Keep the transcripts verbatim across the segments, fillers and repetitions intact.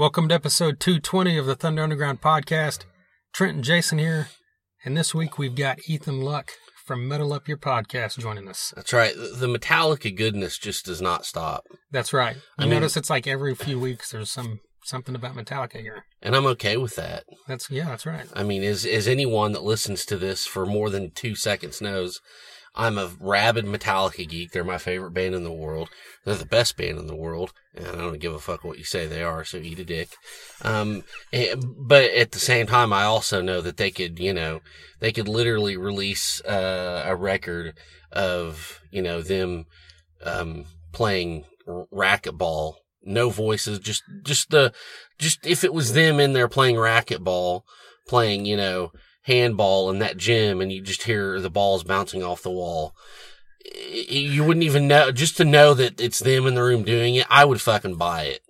Welcome to episode two twenty of the Thunder Underground podcast. Trent and Jason here, and this week we've got Ethan Luck from Metal Up Your Podcast joining us. That's right. The Metallica goodness just does not stop. That's right. You I notice mean, it's like every few weeks there's some something about Metallica here. And I'm okay with that. That's yeah, that's right. I mean, as, as anyone that listens to this for more than two seconds knows, I'm a rabid Metallica geek. They're my favorite band in the world. They're the best band in the world. And I don't give a fuck what you say they are, so eat a dick. Um, but at the same time, I also know that they could, you know, they could literally release uh, a record of, you know, them um, playing racquetball. No voices, just, just the, just if it was them in there playing racquetball, playing, you know, handball in that gym, and you just hear the balls bouncing off the wall. You wouldn't even know. Just to know that it's them in the room doing it, I would fucking buy it.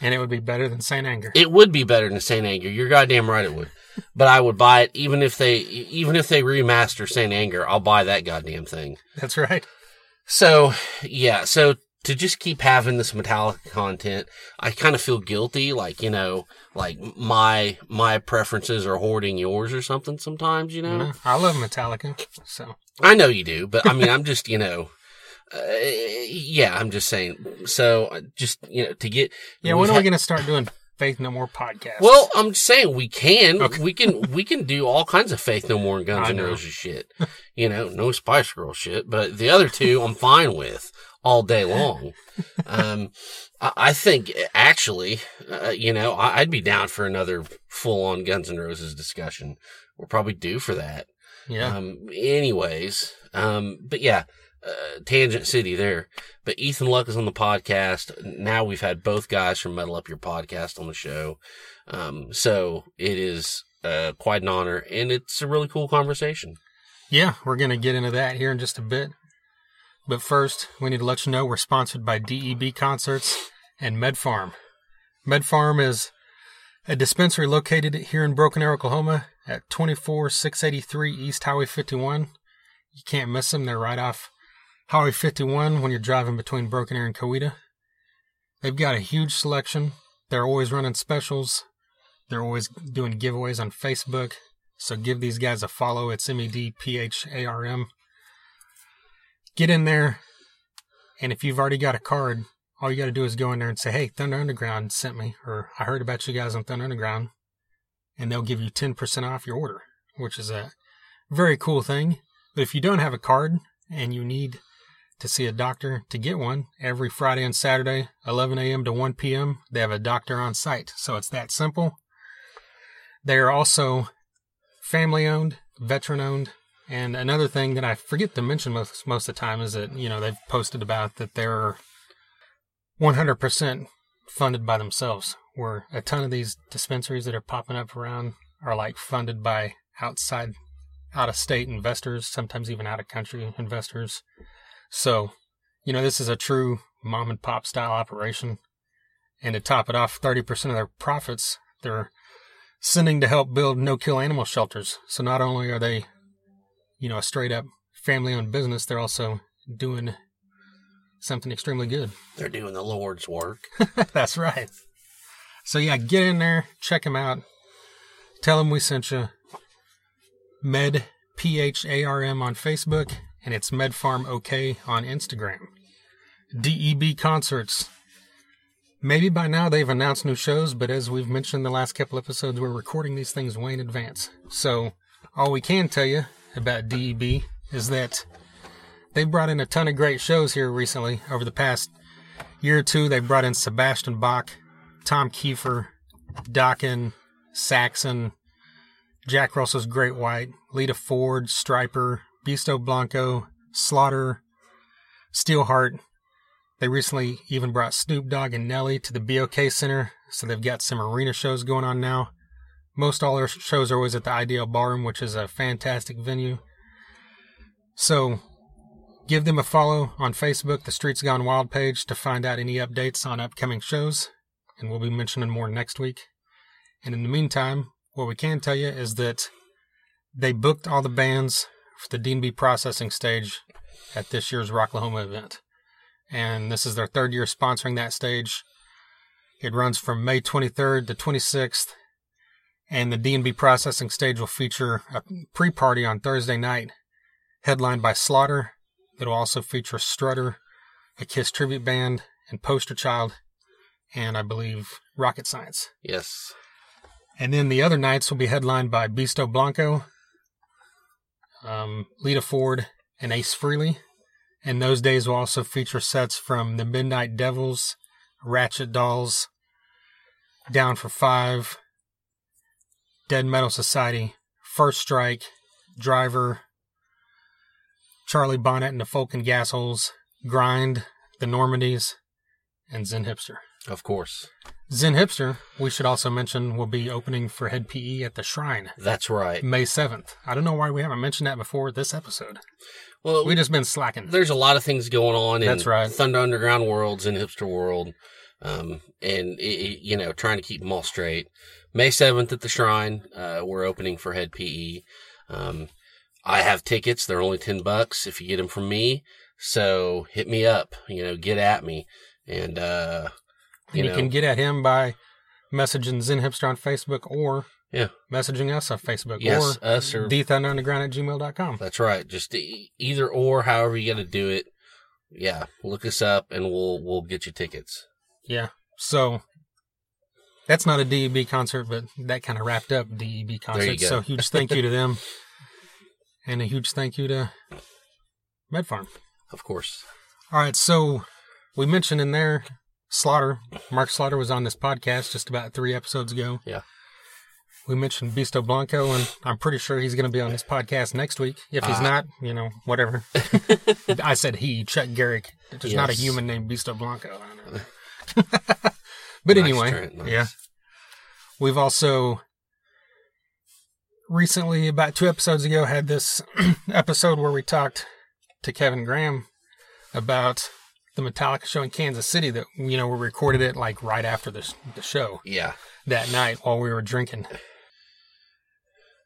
And it would be better than Saint Anger. It would be better than Saint Anger. You're goddamn right it would. But I would buy it even if they even if they remaster Saint Anger. I'll buy that goddamn thing. That's right. So, yeah. So, to just keep having this Metallica content, I kind of feel guilty, like, you know, like my my preferences are hoarding yours or something sometimes, you know? Mm, I love Metallica, so. I know you do, but I mean, I'm just, you know, uh, yeah, I'm just saying. So, just, you know, to get... Yeah, when had, are we going to start doing Faith No More podcasts? Well, I'm just saying we can. Okay. We can we can do all kinds of Faith No More and Guns N' Roses shit. You know, no Spice Girl shit, but the other two I'm fine with. All day long. Um, I think actually, uh, you know, I'd be down for another full on Guns N' Roses discussion. We're probably due for that. Yeah. Um, anyways, um, but yeah, uh, Tangent City there. But Ethan Luck is on the podcast. Now we've had both guys from Metal Up Your Podcast on the show. Um, so it is uh, quite an honor, and it's a really cool conversation. Yeah, we're going to get into that here in just a bit. But first, we need to let you know we're sponsored by D E B Concerts and MedPharm. MedPharm is a dispensary located here in Broken Arrow, Oklahoma at twenty-four six eighty-three East Highway fifty-one. You can't miss them. They're right off Highway fifty-one when you're driving between Broken Arrow and Coweta. They've got a huge selection. They're always running specials. They're always doing giveaways on Facebook. So give these guys a follow. It's M E D P H A R M. Get in there, and if you've already got a card, all you got to do is go in there and say, hey, Thunder Underground sent me, or I heard about you guys on Thunder Underground, and they'll give you ten percent off your order, which is a very cool thing. But if you don't have a card and you need to see a doctor to get one, every Friday and Saturday, eleven a.m. to one p.m., they have a doctor on site, so it's that simple. They are also family-owned, veteran-owned. And another thing that I forget to mention most, most of the time is that, you know, they've posted about that they're one hundred percent funded by themselves, where a ton of these dispensaries that are popping up around are like funded by outside, out-of-state investors, sometimes even out-of-country investors. So, you know, this is a true mom-and-pop style operation. And to top it off, thirty percent of their profits they're sending to help build no-kill animal shelters. So not only are they... you know, a straight-up family-owned business, they're also doing something extremely good. They're doing the Lord's work. That's right. So, yeah, get in there, check them out, tell them we sent you. Med, P H A R M on Facebook, and it's MedPharm OK on Instagram. D E B Concerts. Maybe by now they've announced new shows, but as we've mentioned in the last couple episodes, we're recording these things way in advance. So, all we can tell you about D E B is that they brought in a ton of great shows here recently. Over the past year or two, they brought in Sebastian Bach, Tom Kiefer, Dokken, Saxon, Jack Russell's Great White, Lita Ford, Striper, Bisto Blanco, Slaughter, Steelheart. They recently even brought Snoop Dogg and Nelly to the B O K Center, so they've got some arena shows going on now. Most all their shows are always at the Ideal Ballroom, which is a fantastic venue. So give them a follow on Facebook, the Streets Gone Wild page, to find out any updates on upcoming shows. And we'll be mentioning more next week. And in the meantime, what we can tell you is that they booked all the bands for the D N B Processing Stage at this year's Rocklahoma event. And this is their third year sponsoring that stage. It runs from May twenty-third to twenty-sixth, and the D N B Processing Stage will feature a pre-party on Thursday night, headlined by Slaughter. It'll also feature Strutter, a Kiss tribute band, and Poster Child, and I believe Rocket Science. Yes. And then the other nights will be headlined by Bisto Blanco, um, Lita Ford, and Ace Frehley. And those days will also feature sets from the Midnight Devils, Ratchet Dolls, Down for Five, Dead Metal Society, First Strike, Driver, Charlie Bonnet and the Folk and Gasholes, Grind, The Normandies, and Zen Hipster. Of course. Zen Hipster, we should also mention, will be opening for Head P E at The Shrine. That's right. May seventh. I don't know why we haven't mentioned that before this episode. Well, we've just been slacking. There's a lot of things going on in That's right. Thunder Underground world, Zen Hipster world, um, and, it, you know, trying to keep them all straight. May seventh at The Shrine, uh, we're opening for Head P E. Um, I have tickets. They're only ten bucks if you get them from me. So hit me up, you know, get at me. And, uh, you, and you know, can get at him by messaging Zen Hipster on Facebook or yeah. messaging us on Facebook yes, or, us or d thunder underground at gmail dot com. That's right. Just either or, however you got to do it. Yeah. Look us up and we'll, we'll get you tickets. Yeah. So that's not a D E B concert, but that kind of wrapped up D E B concerts. So huge thank you to them and a huge thank you to MedPharm. Of course. All right. So we mentioned in there, Slaughter, Mark Slaughter was on this podcast just about three episodes ago. Yeah. We mentioned Bisto Blanco, and I'm pretty sure he's going to be on this podcast next week. If he's uh, not, you know, whatever. I said he, Chuck Garrick. There's yes. not a human named Bisto Blanco. I don't know. But nice anyway, Trent, nice. yeah. We've also recently, about two episodes ago, had this episode where we talked to Kevin Graham about the Metallica show in Kansas City that, you know, we recorded it like right after the, the show. Yeah. That night while we were drinking.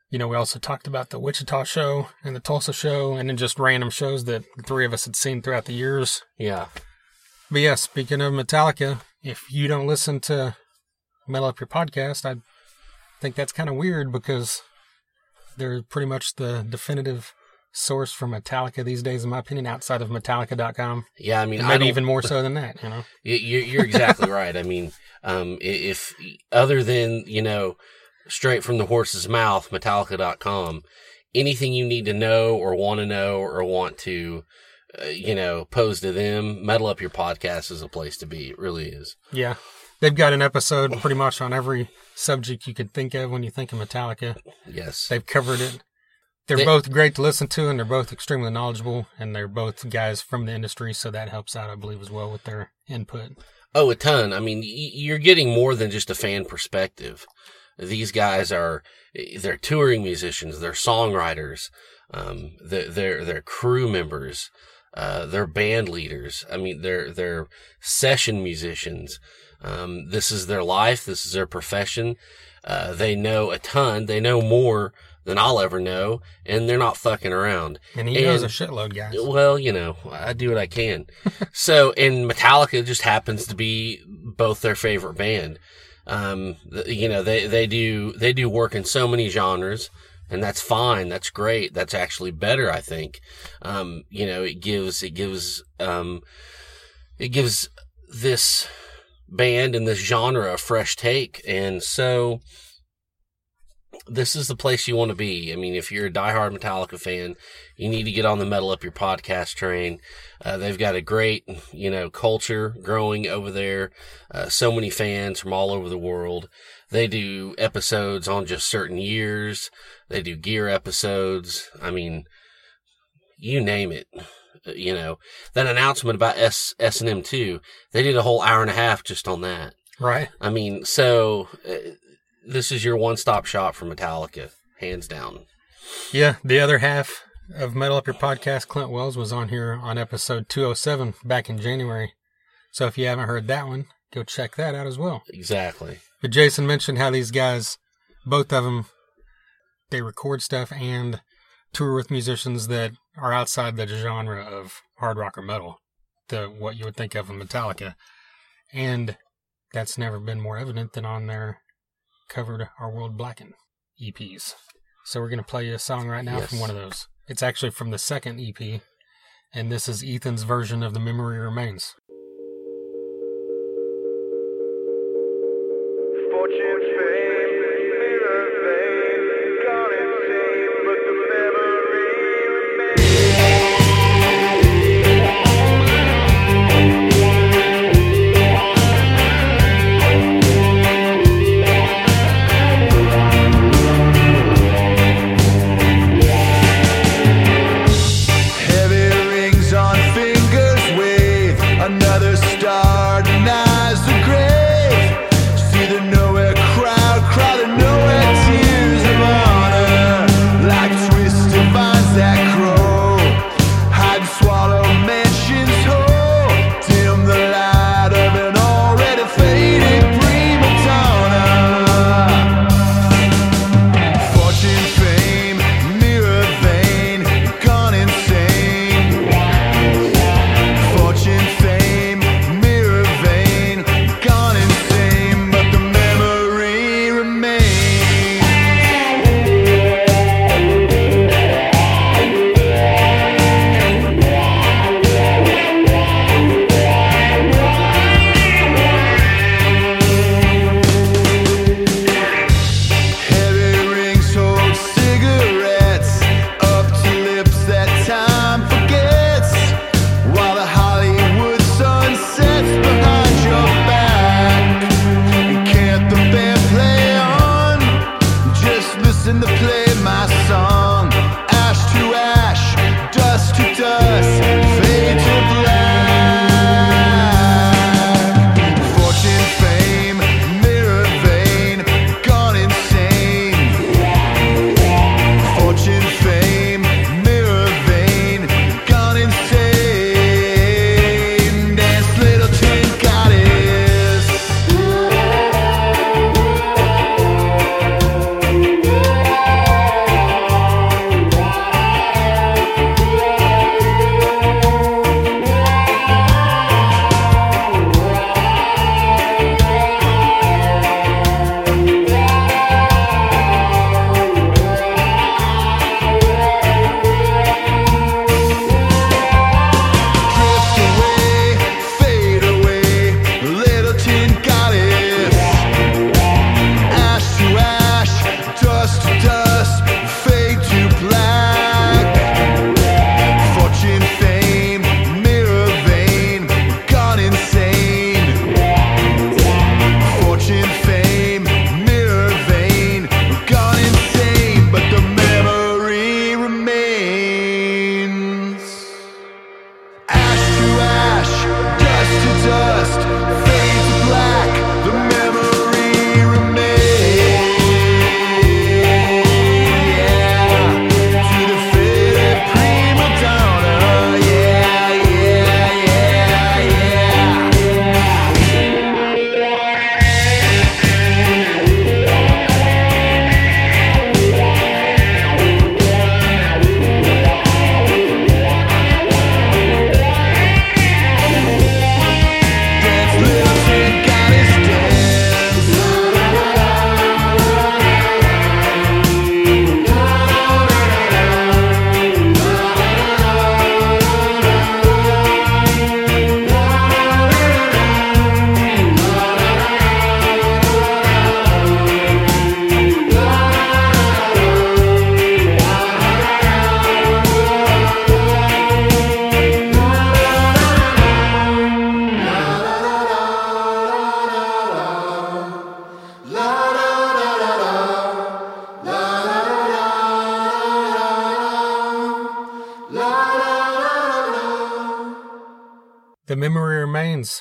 You know, we also talked about the Wichita show and the Tulsa show and then just random shows that the three of us had seen throughout the years. Yeah. But yeah, speaking of Metallica, if you don't listen to Metal Up Your Podcast, I think that's kind of weird because they're pretty much the definitive source for Metallica these days, in my opinion, outside of Metallica dot com. Yeah, I mean, maybe I even more so than that, you know. You're, you're exactly right. I mean, um, if other than, you know, straight from the horse's mouth, Metallica dot com, anything you need to know or want to know or want to, uh, you know, pose to them, Metal Up Your Podcast is a place to be. It really is. Yeah. They've got an episode pretty much on every subject you could think of when you think of Metallica. Yes. They've covered it. They're they, both great to listen to, and they're both extremely knowledgeable, and they're both guys from the industry, so that helps out, I believe, as well with their input. Oh, a ton. I mean, y- you're getting more than just a fan perspective. These guys are, they're touring musicians, they're songwriters, um, they're, they're, they're crew members, uh, they're band leaders. I mean, they're, they're session musicians. Um, this is their life. This is their profession. Uh, they know a ton. They know more than I'll ever know, and they're not fucking around. And he and, knows a shitload, guys. Well, you know, I do what I can. So, and Metallica just happens to be both their favorite band. Um, you know, they, they do, they do work in so many genres, and that's fine. That's great. That's actually better, I think. Um, you know, it gives, it gives, um, it gives this band and this genre a fresh take. And so, this is the place you want to be. I mean, if you're a diehard Metallica fan, you need to get on the Metal Up Your Podcast train. Uh, they've got a great, you know, culture growing over there. Uh, so many fans from all over the world. They do episodes on just certain years. They do gear episodes. I mean, you name it. You know, that announcement about S- S and M two, they did a whole hour and a half just on that. Right. I mean, so Uh, this is your one-stop shop for Metallica, hands down. Yeah, the other half of Metal Up Your Podcast, Clint Wells, was on here on episode two oh seven back in January. So if you haven't heard that one, go check that out as well. Exactly. But Jason mentioned how these guys, both of them, they record stuff and tour with musicians that are outside the genre of hard rock or metal, the what you would think of in Metallica. And that's never been more evident than on their covered Our World Blackened E Ps. So we're going to play a song right now yes. from one of those. It's actually from the second E P, and this is Ethan's version of The Memory Remains.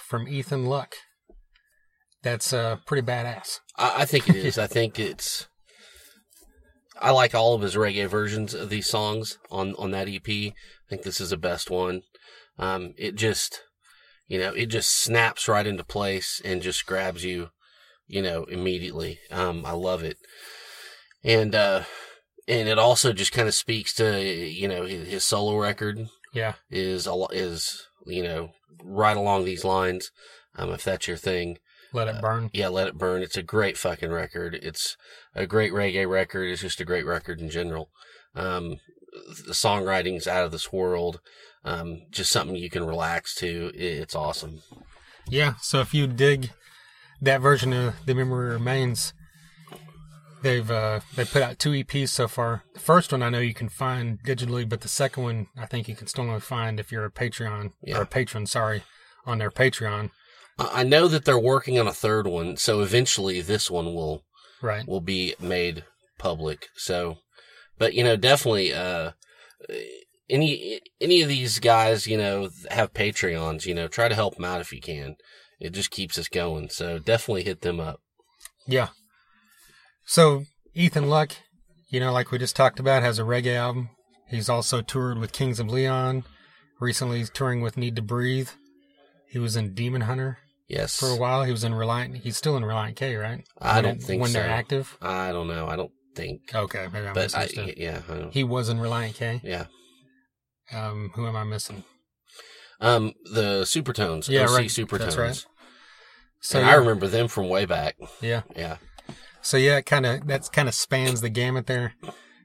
From Ethan Luck. That's uh, pretty badass. I, I think it is. I think it's... I like all of his reggae versions of these songs on, on that E P. I think this is the best one. Um, it just, you know, it just snaps right into place and just grabs you, you know, immediately. Um, I love it. And, uh, and it also just kind of speaks to, you know, his, his solo record. Yeah. Is a lot, is... you know, right along these lines, um, if that's your thing. Let It Burn. Uh, yeah, Let It Burn. It's a great fucking record. It's a great reggae record. It's just a great record in general. Um, the songwriting's out of this world. Um, just something you can relax to. It's awesome. Yeah, so if you dig that version of The Memory Remains, they've uh, they put out two E Ps so far. The first one I know you can find digitally, but the second one I think you can still only find if you're a Patreon, yeah. or a patron, sorry, on their Patreon. I know that they're working on a third one, so eventually this one will right. will be made public. So, but you know, definitely uh, any any of these guys, you know, have Patreons. You know, try to help them out if you can. It just keeps us going. So definitely hit them up. Yeah. So Ethan Luck, you know, like we just talked about, has a reggae album. He's also toured with Kings of Leon. Recently, he's touring with Need to Breathe. He was in Demon Hunter. Yes. For a while, he was in Reliant. He's still in Reliant K, right? I when, don't think when so. When they're active? I don't know. I don't think. Okay. Maybe I'm but misunderstood. I, yeah. I don't. He was in Reliant K? Yeah. Um, who am I missing? Um, the Supertones. Yeah, O C right. Supertones. That's right. So, and yeah. I remember them from way back. Yeah. Yeah. So, yeah, it kind of, that's kind of spans the gamut there.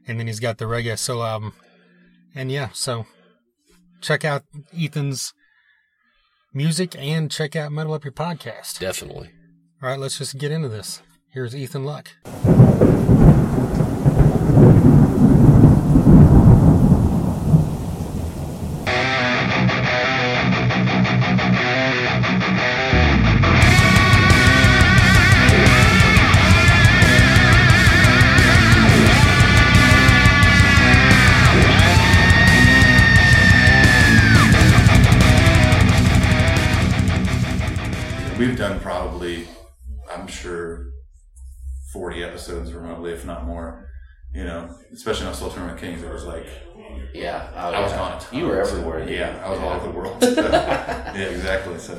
And then he's got the reggae solo album. And yeah, so check out Ethan's music and check out Metal Up Your Podcast. Definitely. All right, let's just get into this. Here's Ethan Luck. Episodes remotely, if not more, you know, especially on Slaughter with Kings, it was like, yeah, I, I was yeah. on it. You were everywhere. So, yeah, I was yeah. all over the world. So, yeah, exactly. So,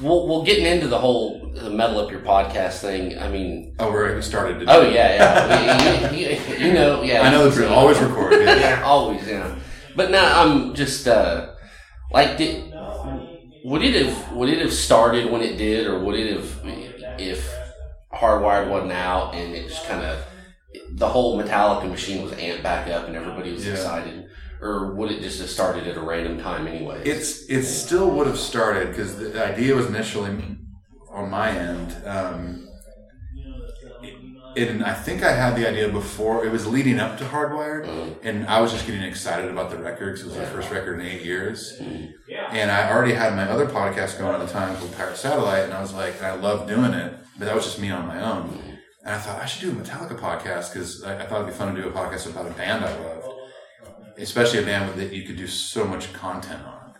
well, well, getting into the whole the Metal Up Your Podcast thing, I mean, oh, we're, we started. To oh do yeah, yeah, you, you, you know, yeah. I know that we always record. Yeah, yeah. always, yeah. But now I'm just uh, like, did, would it have would it have started when it did, or would it have if Hardwired wasn't out, and it just kind of, the whole Metallica machine was amped back up, and everybody was yeah. excited? Or would it just have started at a random time anyway? It's it still would have started, because the idea was initially on my end, um, it, and I think I had the idea before. It was leading up to Hardwired, mm-hmm. and I was just getting excited about the record, because it was yeah. my first record in eight years, mm-hmm. and I already had my other podcast going at the time called Pirate Satellite, and I was like, I love doing it. But that was just me on my own. And I thought, I should do a Metallica podcast, because I, I thought it'd be fun to do a podcast about a band I loved. Especially a band that you could do so much content on.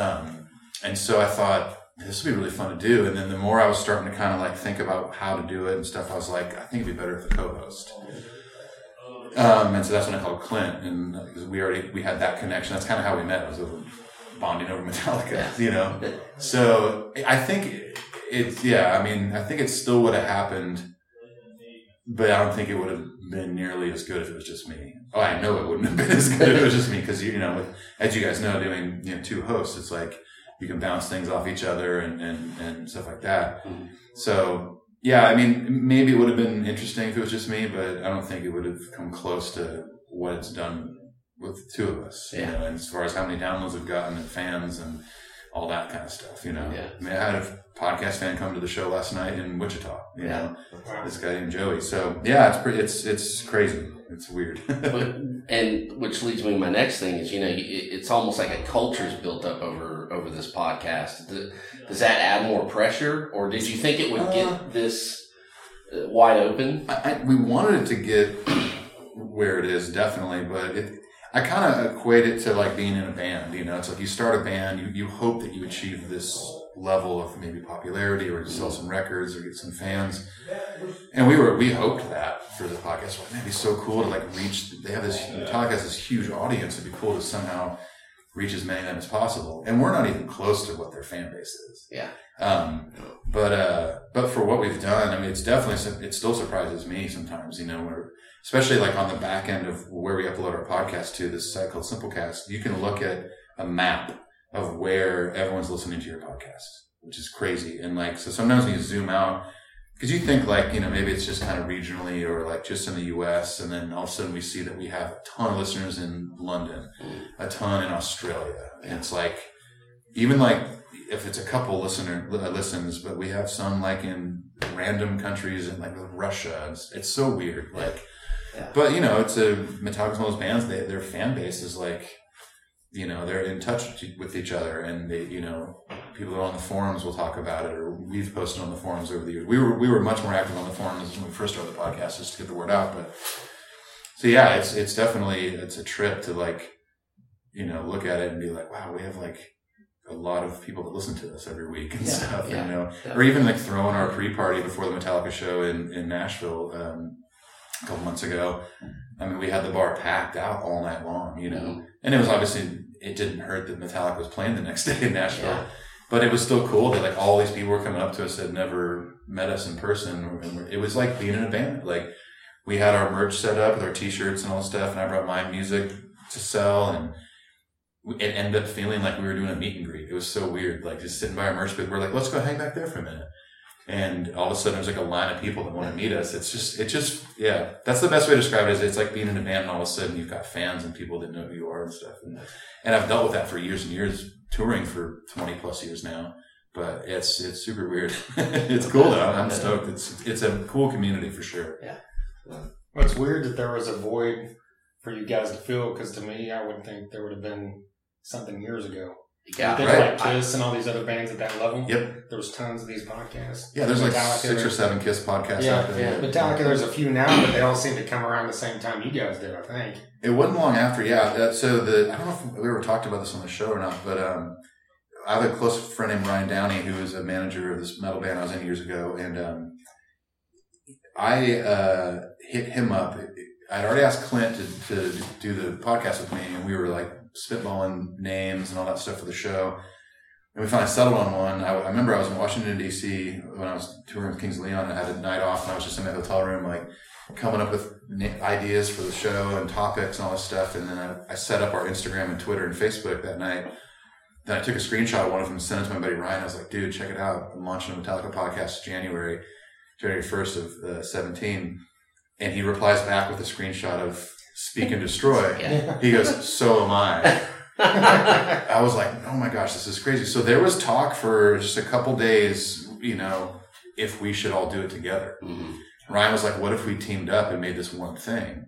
Um, and so I thought, this would be really fun to do. And then the more I was starting to kind of like think about how to do it and stuff, I was like, I think it'd be better if the co-host. Um, and so that's when I called Clint. And we already, we had that connection. That's kind of how we met, was over bonding over Metallica, you know. So I think... It's, yeah, I mean, I think it still would have happened, but I don't think it would have been nearly as good if it was just me. Oh, I know it wouldn't have been as good if it was just me, because, you know, with, as you guys know, doing, you know, two hosts, it's like you can bounce things off each other and, and, and stuff like that. So, yeah, I mean, maybe it would have been interesting if it was just me, but I don't think it would have come close to what it's done with the two of us, yeah. you know, and as far as how many downloads we've gotten and fans and all that kind of stuff, you know. Yeah. I mean, I had a podcast fan come to the show last night in Wichita, you yeah. know, this guy named Joey. So yeah, it's pretty, it's, it's crazy. It's weird. But, and which leads me to my next thing is, you know, it, it's almost like a culture's built up over, over this podcast. Does, does that add more pressure, or did you think it would get uh, this wide open? I, I, we wanted it to get where it is, definitely, but it, I kind of equate it to like being in a band, you know, it's like you start a band, you, you hope that you achieve this level of maybe popularity or to sell some records or get some fans. And we were, we hoped that for the podcast. Like, man, it'd be so cool to like reach, they have this, Metallica has this huge audience. It'd be cool to somehow reach as many of them as possible. And we're not even close to what their fan base is. Yeah. Um, but, uh, but for what we've done, I mean, it's definitely, it still surprises me sometimes, you know, where, especially like on the back end of where we upload our podcast to, this site called Simplecast, you can look at a map of where everyone's listening to your podcast. which is crazy. And like, so sometimes when you zoom out, because you think like, you know, maybe it's just kind of regionally or like just in the U S, and then all of a sudden we see that we have a ton of listeners in London, a ton in Australia. And it's like, even like if it's a couple listener listens, but we have some like in random countries and like Russia. It's, it's so weird. Like, yeah. But you know, it's a Metallica's one of those bands. They, their fan base is like, you know, they're in touch with each other, and they, you know, people who are on the forums will talk about it, or we've posted on the forums over the years. We were we were much more active on the forums when we first started the podcast, just to get the word out. But so yeah, it's it's definitely it's a trip to like, you know, look at it and be like, wow, we have like a lot of people that listen to us every week and yeah, stuff, yeah, you know, definitely. Or even like throwing our pre-party before the Metallica show in in Nashville um, a couple months ago. I mean, we had the bar packed out all night long, you know, mm-hmm. and it was obviously, it didn't hurt that Metallica was playing the next day in Nashville, yeah. but it was still cool that like all these people were coming up to us that never met us in person. It was like being in a band. Like we had our merch set up with our t-shirts and all stuff, and I brought my music to sell, and it ended up feeling like we were doing a meet and greet. It was so weird, like just sitting by our merch booth. We're like, let's go hang back there for a minute. And all of a sudden, there's like a line of people that want to meet us. It's just, it just, yeah. That's the best way to describe it. Is it's like being in a band, and all of a sudden, you've got fans and people that know who you are and stuff. And, and I've dealt with that for years and years, touring for twenty plus years now. But it's it's super weird. It's cool though. I'm stoked. It's it's a cool community for sure. Yeah. Well, it's weird that there was a void for you guys to fill, because to me, I would think there would have been something years ago. Yeah, things right. Like Kiss and all these other bands at that level. Yep, there was tons of these podcasts. Yeah, there's Metallica, like six or seven Kiss podcasts yeah, out there. Yeah, Metallica. There's a few now, but they all seem to come around the same time you guys did. I think it wasn't long after. Yeah, so the I don't know if we ever talked about this on the show or not, but um, I have a close friend named Ryan Downey who was a manager of this metal band I was in years ago, and um, I uh, hit him up. I'd already asked Clint to, to do the podcast with me, and we were like spitballing names and all that stuff for the show, and we finally settled on one. I, I remember I was in Washington D C when I was touring with Kings of Leon. I had a night off, and I was just in my hotel room, like coming up with ideas for the show and topics and all this stuff. And then I, I set up our Instagram and Twitter and Facebook that night. Then I took a screenshot of one of them and sent it to my buddy Ryan. I was like, "Dude, check it out! I'm launching a Metallica podcast January, January first of uh, seventeen." And he replies back with a screenshot of Speak and Destroy. Yeah. He goes, "So am I." I was like, oh my gosh, this is crazy. So there was talk for just a couple days, you know, if we should all do it together. Mm-hmm. Ryan was like, what if we teamed up and made this one thing?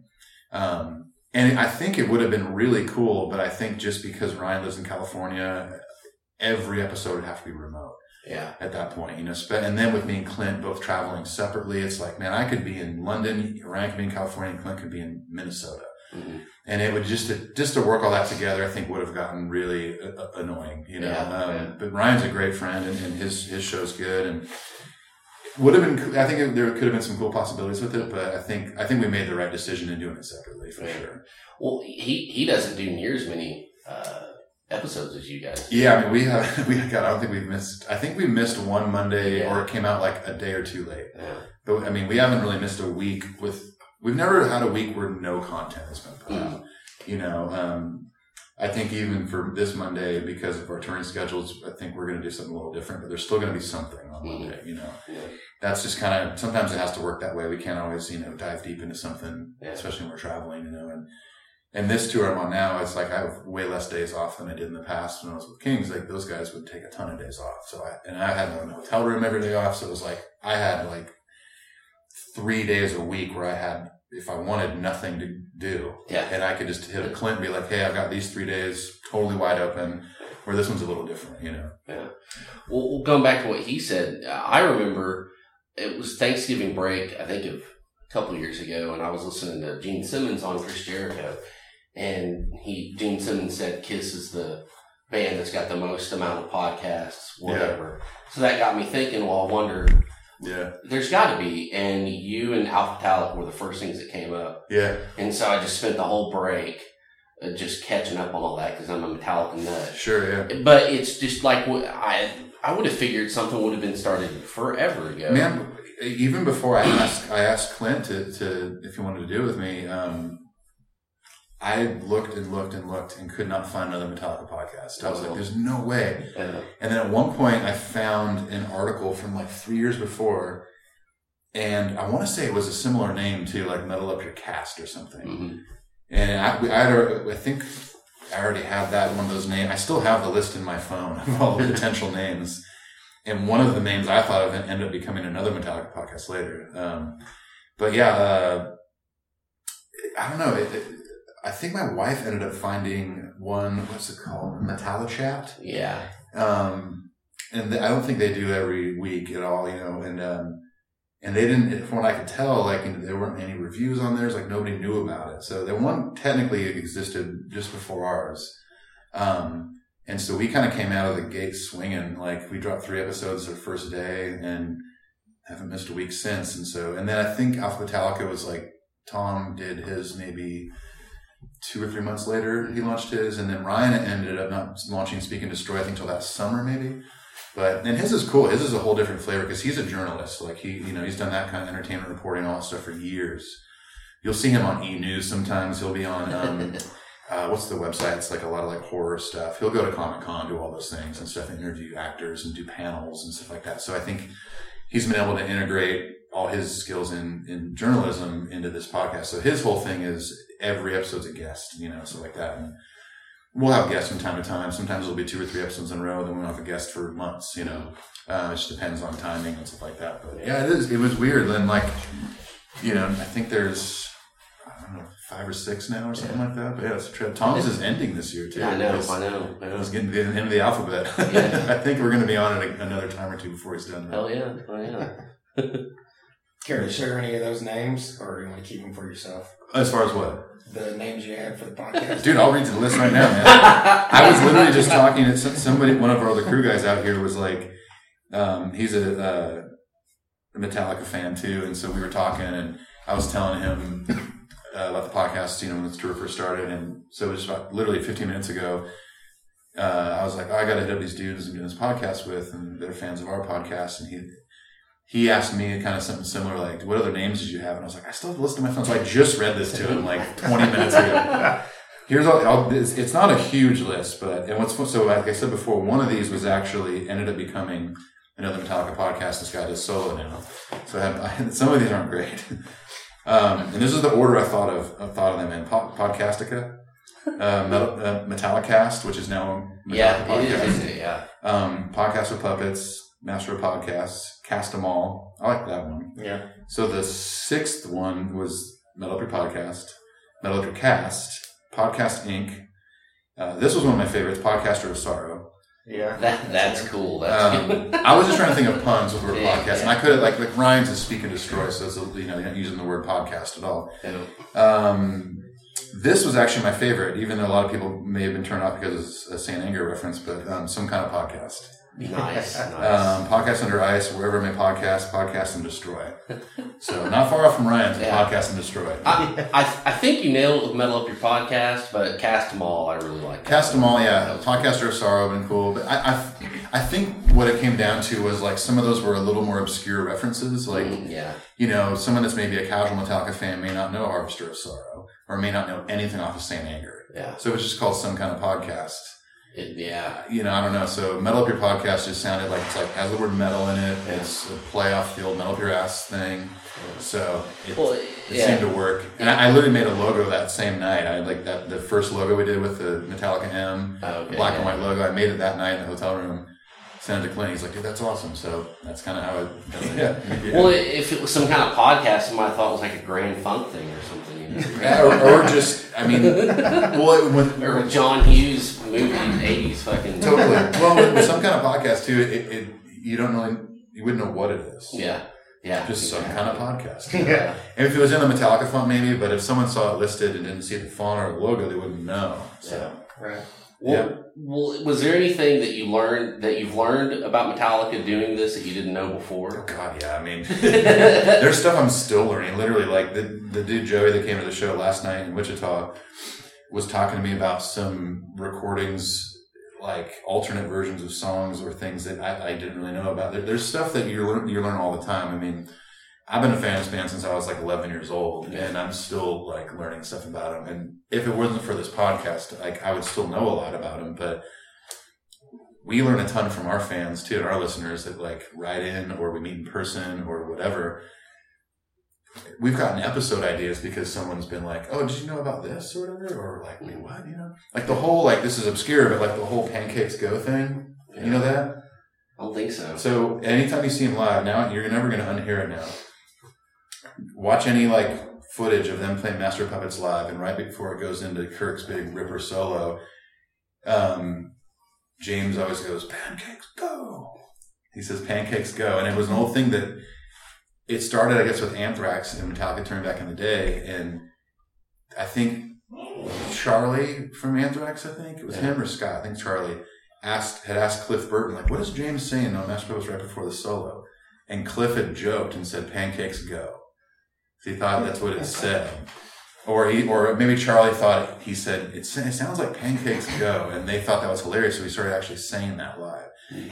Um, and I think it would have been really cool, but I think just because Ryan lives in California, every episode would have to be remote. Yeah. At that point, you know, and then with me and Clint both traveling separately, it's like, man, I could be in London, Ryan could be in California, and Clint could be in Minnesota. Mm-hmm. And it would just, to, just to work all that together, I think would have gotten really uh, annoying, you know, yeah, um, yeah. But Ryan's a great friend, and, and his, his show's good, and would have been, I think it, there could have been some cool possibilities with it, but I think, I think we made the right decision in doing it separately for yeah. sure. Well, he, he doesn't do near as many, uh, episodes as you guys do. Yeah, I mean, we have, we got, I don't think we've missed, I think we missed one Monday yeah. or it came out like a day or two late. Yeah. But I mean, we haven't really missed a week with, we've never had a week where no content has been put out. Mm. You know, um, I think even for this Monday, because of our touring schedules, I think we're going to do something a little different, but there's still going to be something on mm. Monday, you know. Yeah. That's just kind of, sometimes it has to work that way. We can't always, you know, dive deep into something, yeah. especially when we're traveling, you know, and And this tour I'm on now, it's like I have way less days off than I did in the past when I was with Kings. Like those guys would take a ton of days off. So I, and I had a hotel room every day off. So it was like, I had like three days a week where I had, if I wanted, nothing to do. Yeah. And I could just hit a Clint and be like, hey, I've got these three days totally wide open, where this one's a little different, you know? Yeah. Well, going back to what he said, I remember it was Thanksgiving break, I think of a couple of years ago, and I was listening to Gene Simmons on Chris Jericho. And he, Gene Simmons said Kiss is the band that's got the most amount of podcasts, whatever. Yeah. So that got me thinking, well, I wonder, yeah, there's got to be. And you and Alpha Metallica were the first things that came up. Yeah. And so I just spent the whole break just catching up on all that because I'm a Metallica nut. Sure, yeah. But it's just like, I, I would have figured something would have been started forever ago. Man, even before I asked, I asked Clint to, to if he wanted to do it with me, um, I looked and looked and looked and could not find another Metallica podcast. I was like, there's no way. Yeah. And then at one point I found an article from like three years before, and I want to say it was a similar name to like Metal Up Your Cast or something. Mm-hmm. And I, I, I think I already have that, one of those names. I still have the list in my phone of all the potential names. And one of the names I thought of ended up becoming another Metallica podcast later. Um, but yeah, uh, I don't know. It, it, I think my wife ended up finding one, what's it called? Metallica Chat. Yeah. Um, and the, I don't think they do every week at all, you know, and, um, and they didn't, from what I could tell, like, you know, there weren't any reviews on theirs, like nobody knew about it. So the one technically existed just before ours. Um, and so we kind of came out of the gate swinging, like we dropped three episodes our first day and haven't missed a week since. And so, and then I think Alpha Metallica was like, Tom did his maybe two or three months later, he launched his, and then Ryan ended up not launching Speak and Destroy, I think, till that summer maybe. But and his is cool. His is a whole different flavor because he's a journalist. Like he, you know, he's done that kind of entertainment reporting, all that stuff for years. You'll see him on E! News sometimes. He'll be on um, uh, what's the website? It's like a lot of like horror stuff. He'll go to Comic Con, do all those things and stuff, and interview actors and do panels and stuff like that. So I think he's been able to integrate all his skills in in journalism into this podcast. So his whole thing is, every episode's a guest, you know, so like that. And we'll have guests from time to time. Sometimes it'll be two or three episodes in a row, then we'll have a guest for months, you know. Uh, it just depends on timing and stuff like that. But yeah, it is. It was weird. Then, like, you know, I think there's, I don't know, five or six now or something yeah. like that. But yeah, it's a trip. Tom's is ending this year, too. Yeah, I know, I know. I know. It's getting to the end of the alphabet. Yeah. I think we're going to be on it another time or two before he's done. Hell yeah. Oh, yeah. Care to share any of those names, or you want to keep them for yourself? As far as what? The names you had for the podcast. Dude, I'll read the list right now, man. I was literally just talking to somebody, one of our other crew guys out here was like, um, he's a, uh, a Metallica fan too. And so we were talking and I was telling him uh, about the podcast, you know, when this tour first started. And so it was about literally fifteen minutes ago. Uh, I was like, oh, I got to hit up these dudes I'm doing this podcast with, and they're fans of our podcast. And he, He asked me kind of something similar, like, what other names did you have? And I was like, I still have to listen to my phone. So I just read this to him like twenty minutes ago. Here's all, all it's, it's not a huge list, but, and what's, so like I said before, one of these was actually ended up becoming another Metallica podcast. This guy does solo now. So I had, I had, some of these aren't great. Um, and this is the order I thought of, I thought of them in. Po- Podcastica, uh, Metal, uh, Metallicast, which is now Metallica yeah, Podcast. It is, it, yeah. Um, Podcast with Puppets. Master of Podcasts, Cast Them All. I like that one. Yeah. So the sixth one was Metal Up Your Podcast, Metal Up Your Cast, Podcast Incorporated. Uh, this was one of my favorites, Podcaster of Sorrow. Yeah. That, that's cool. That's um, cool. I was just trying to think of puns with the word yeah, podcast, yeah. and I could have, like, like Ryan's is Speak and Destroy, so it's a, you know, you're not using the word podcast at all. Yeah. Um, this was actually my favorite, even though a lot of people may have been turned off because it's a Saint Anger reference, but um, Some Kind of Podcast. Nice, nice. Um, Podcast Under Ice, Wherever My Podcast, Podcast and Destroy. So not far off from Ryan's yeah. Podcast and Destroy. I, I I think you nailed it with Metal Up Your Podcast, but Cast Them All, I really like. Cast Them All, yeah. Podcaster of Sorrow would have been cool, but I, I I think what it came down to was like some of those were a little more obscure references, like mm, yeah. you know, someone that's maybe a casual Metallica fan may not know Harvester of Sorrow or may not know anything off of Saint Anger. Yeah. So it was just called Some Kind of Podcast. It, yeah. You know, I don't know. So Metal Up Your Podcast just sounded like it's like has the word metal in it. Yeah. It's a play off the old metal up your ass thing. Yeah. So it, well, it yeah. seemed to work. And yeah. I, I literally made a logo that same night. I like that the first logo we did with the Metallica M, okay, the black yeah. and white logo. I made it that night in the hotel room. Sent it to Clint. He's like, dude, that's awesome. So that's kind of how it does it. Yeah. Yeah. Well, if it was some kind of podcast, somebody thought it was like a Grand Funk thing or something. You know? Yeah, or, or just, I mean, well, it, with, or John Hughes. Movie in the eighties, fucking totally. Well, with, with Some Kind of Podcast too, it, it, it you don't really you wouldn't know what it is. Yeah, yeah, just exactly. Some Kind of Podcast. You know? Yeah, and if it was in the Metallica font, maybe. But if someone saw it listed and didn't see the font or the logo, they wouldn't know. So yeah. right. Well, yeah. well, was there anything that you learned that you've learned about Metallica doing this that you didn't know before? Oh God, yeah. I mean, there's stuff I'm still learning. Literally, like the the dude Joey that came to the show last night in Wichita was talking to me about some recordings, like alternate versions of songs or things that I, I didn't really know about. There, there's stuff that you learn, you learn all the time. I mean, I've been a fan of this band since I was like eleven years old, and I'm still like learning stuff about them. And if it wasn't for this podcast, like I would still know a lot about them, but we learn a ton from our fans too, and our listeners that like write in or we meet in person or whatever. We've gotten episode ideas because someone's been like, oh, did you know about this or whatever? Or like, wait, what? You know, like the whole, like, this is obscure, but like the whole Pancakes Go thing, yeah. You know that? I don't think so. So anytime you see them live now, and you're never going to unhear it now. Watch any like footage of them playing Master Puppets live, and right before it goes into Kirk's big Ripper solo, um, James always goes, Pancakes Go. He says, Pancakes Go. And it was an old thing that it started, I guess, with Anthrax and Metallica turning back in the day. And I think Charlie from Anthrax, I think it was him or Scott, I think Charlie, asked had asked Cliff Burton, like, what is James saying on Master Puppets right before the solo? And Cliff had joked and said, Pancakes Go. So he thought that's what it said. Or he, or maybe Charlie thought he said, it sounds like Pancakes Go. And they thought that was hilarious. So he started actually saying that live.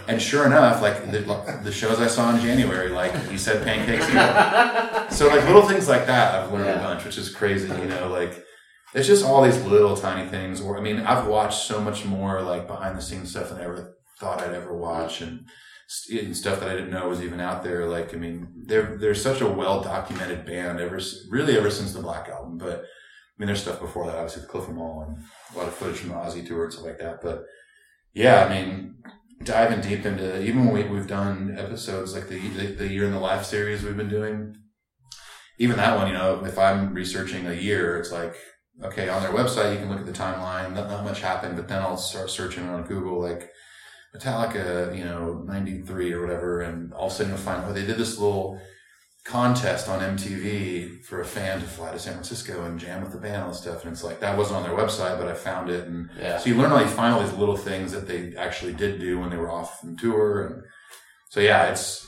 And sure enough, like the, the shows I saw in January, like he said Pancakes Go. So like little things like that, I've learned yeah. a bunch, which is crazy. You know, like it's just all these little tiny things. Or I mean, I've watched so much more like behind the scenes stuff than I ever thought I'd ever watch. And and stuff that I didn't know was even out there. Like, I mean, they're, they're such a well-documented band ever, really ever since the Black Album. But, I mean, there's stuff before that, obviously, with Cliff and Mall and a lot of footage from the Aussie tour and stuff like that. But, yeah, I mean, diving deep into, even when we, we've done episodes, like the, the the Year in the Life series we've been doing, even that one, you know, if I'm researching a year, it's like, okay, on their website, you can look at the timeline, not, not much happened, but then I'll start searching on Google, like, Metallica, you know, ninety-three or whatever, and all of a sudden you'll find, oh, they did this little contest on M T V for a fan to fly to San Francisco and jam with the band and stuff, and it's like, that wasn't on their website, but I found it, and yeah. so you learn all, you find all these little things that they actually did do when they were off from tour, and so yeah, it's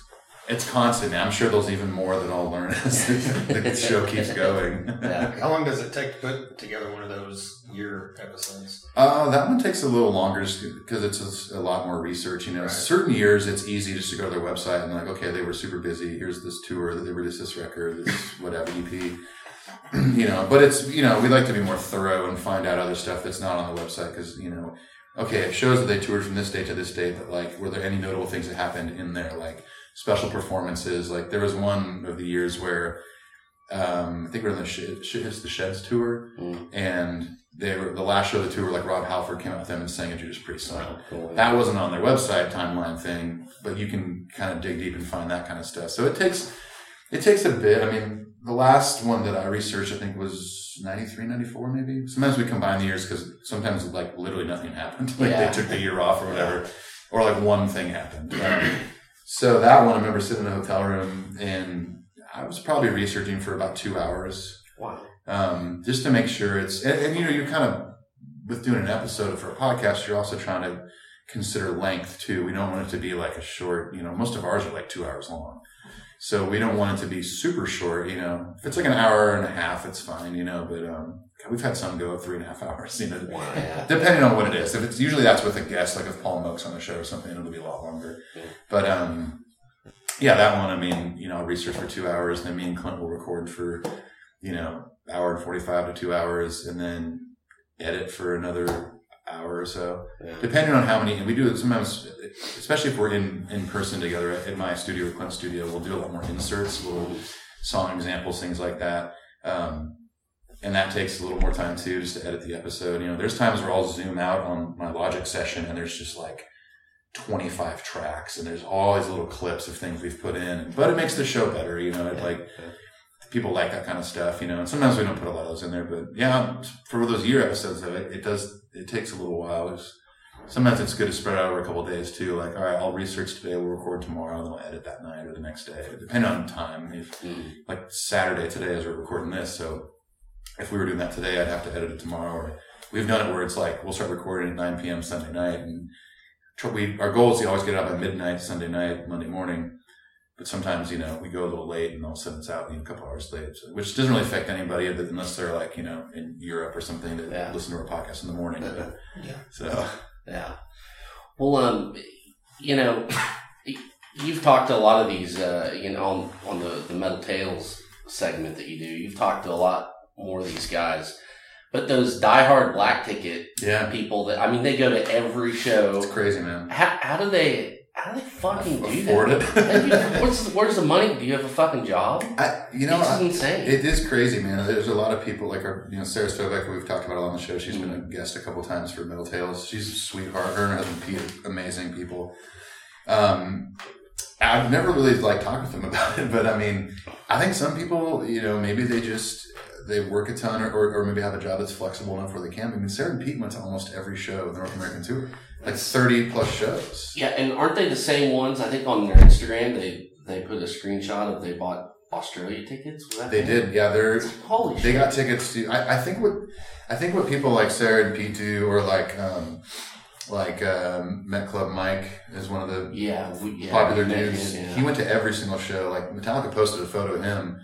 it's constant. I'm sure there's even more that I'll learn as the show keeps going. Yeah. How long does it take to put together one of those year episodes? Uh, that one takes a little longer because it's a, a lot more research. You know, right. Certain years it's easy just to go to their website and like, okay, they were super busy. Here's this tour that they released this record, this whatever E P. You know, but it's, you know, we like to be more thorough and find out other stuff that's not on the website because, you know, okay, it shows that they toured from this date to this date, but like, were there any notable things that happened in there? Like, special performances. Like there was one of the years where um, I think we were on the Sh- Sh- the Sheds tour, mm. and they were the last show of the tour. Like Rob Halford came out with them and sang a Judas Priest song. Oh, cool. That wasn't on their website timeline thing, but you can kind of dig deep and find that kind of stuff. So it takes it takes a bit. I mean, the last one that I researched, I think, was ninety-three, ninety-four, maybe. Sometimes we combine the years because sometimes like literally nothing happened. Like yeah. they took the year off or whatever, or like one thing happened. Um, So that one, I remember sitting in a hotel room, and I was probably researching for about two hours. Wow. Um, just to make sure it's, and, and you know, you're kind of, with doing an episode for a podcast, you're also trying to consider length, too. We don't want it to be like a short, you know, most of ours are like two hours long. So we don't want it to be super short, you know. If it's like an hour and a half, it's fine, you know, but um, we've had some go three and a half hours, you know, yeah. depending on what it is. If it's usually that's with a guest, like if Paul Moak's on the show or something, it'll be a lot longer. Yeah. But um, yeah, that one, I mean, you know, I'll research for two hours, and then me and Clint will record for, you know, hour and forty-five to two hours, and then edit for another hour or so, yeah. depending on how many. And we do it sometimes, especially if we're in, in person together at my studio, or Clint's studio, we'll do a lot more inserts, little song examples, things like that. Um, and that takes a little more time too, just to edit the episode. You know, there's times where I'll zoom out on my Logic session and there's just like twenty-five tracks and there's all these little clips of things we've put in, but it makes the show better. You know, it, like people like that kind of stuff, you know, and sometimes we don't put a lot of those in there, but yeah, for those year episodes though, it, it does, it takes a little while. It's, sometimes it's good to spread out over a couple of days too. Like, all right, I'll research today, we'll record tomorrow, and then we'll edit that night or the next day, depending on time. If, mm-hmm. like Saturday today as we're recording this, so if we were doing that today, I'd have to edit it tomorrow. Or we've done it where it's like we'll start recording at nine p.m. Sunday night, and we our goal is to always get it out by midnight Sunday night, Monday morning. But sometimes, you know, we go a little late and all of a sudden it's out, you know, a couple hours late, so, which doesn't really affect anybody unless they're like, you know, in Europe or something that yeah. listen to our podcast in the morning. But, yeah. So. Yeah. Well, um, you know, You've talked to a lot of these, uh, you know, on, on the, the Metal Tales segment that you do. You've talked to a lot more of these guys. But those diehard black ticket yeah. people that, I mean, they go to every show. It's crazy, man. How, how do they... How do they fucking do afford that? It? What's, where's the money? Do you have a fucking job? I, you know, it's insane. It is crazy, man. There's a lot of people like our, you know, Sarah Stovek, we've talked about it on the show. She's mm-hmm. been a guest a couple times for Metal Tales. She's a sweetheart. Her and her husband Pete, amazing people. Um, I've never really like talked with them about it, but I mean, I think some people, you know, maybe they just they work a ton, or, or, or maybe have a job that's flexible enough where they can. I mean, Sarah and Pete went to almost every show in the North American tour. Like thirty plus shows. Yeah, and aren't they the same ones? I think on their Instagram, they, they put a screenshot of they bought Australia tickets. Was that they thing? Did, yeah. They're holy. They shit. Got tickets to. I, I think what I think what people like Sarah and Pete do, or like um, like um, Met Club Mike is one of the yeah, we, yeah, popular dudes. Yeah. He went to every single show. Like Metallica posted a photo of him.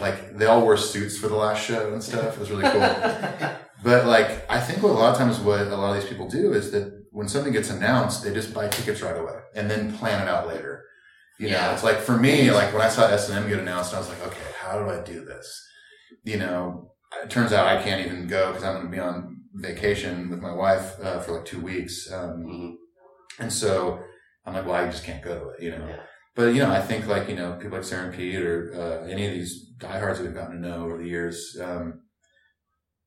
Like they all wore suits for the last show and stuff. It was really cool. But like I think what a lot of times what a lot of these people do is that. When something gets announced, they just buy tickets right away and then plan it out later. You yeah. know, it's like for me, like when I saw S and M get announced, I was like, okay, how do I do this? You know, it turns out I can't even go because I'm going to be on vacation with my wife uh, for like two weeks. Um, mm-hmm. And so I'm like, well, I just can't go to it, you know. Yeah. But, you know, I think like, you know, people like Sarah and Pete or uh, any of these diehards that we've gotten to know over the years, um,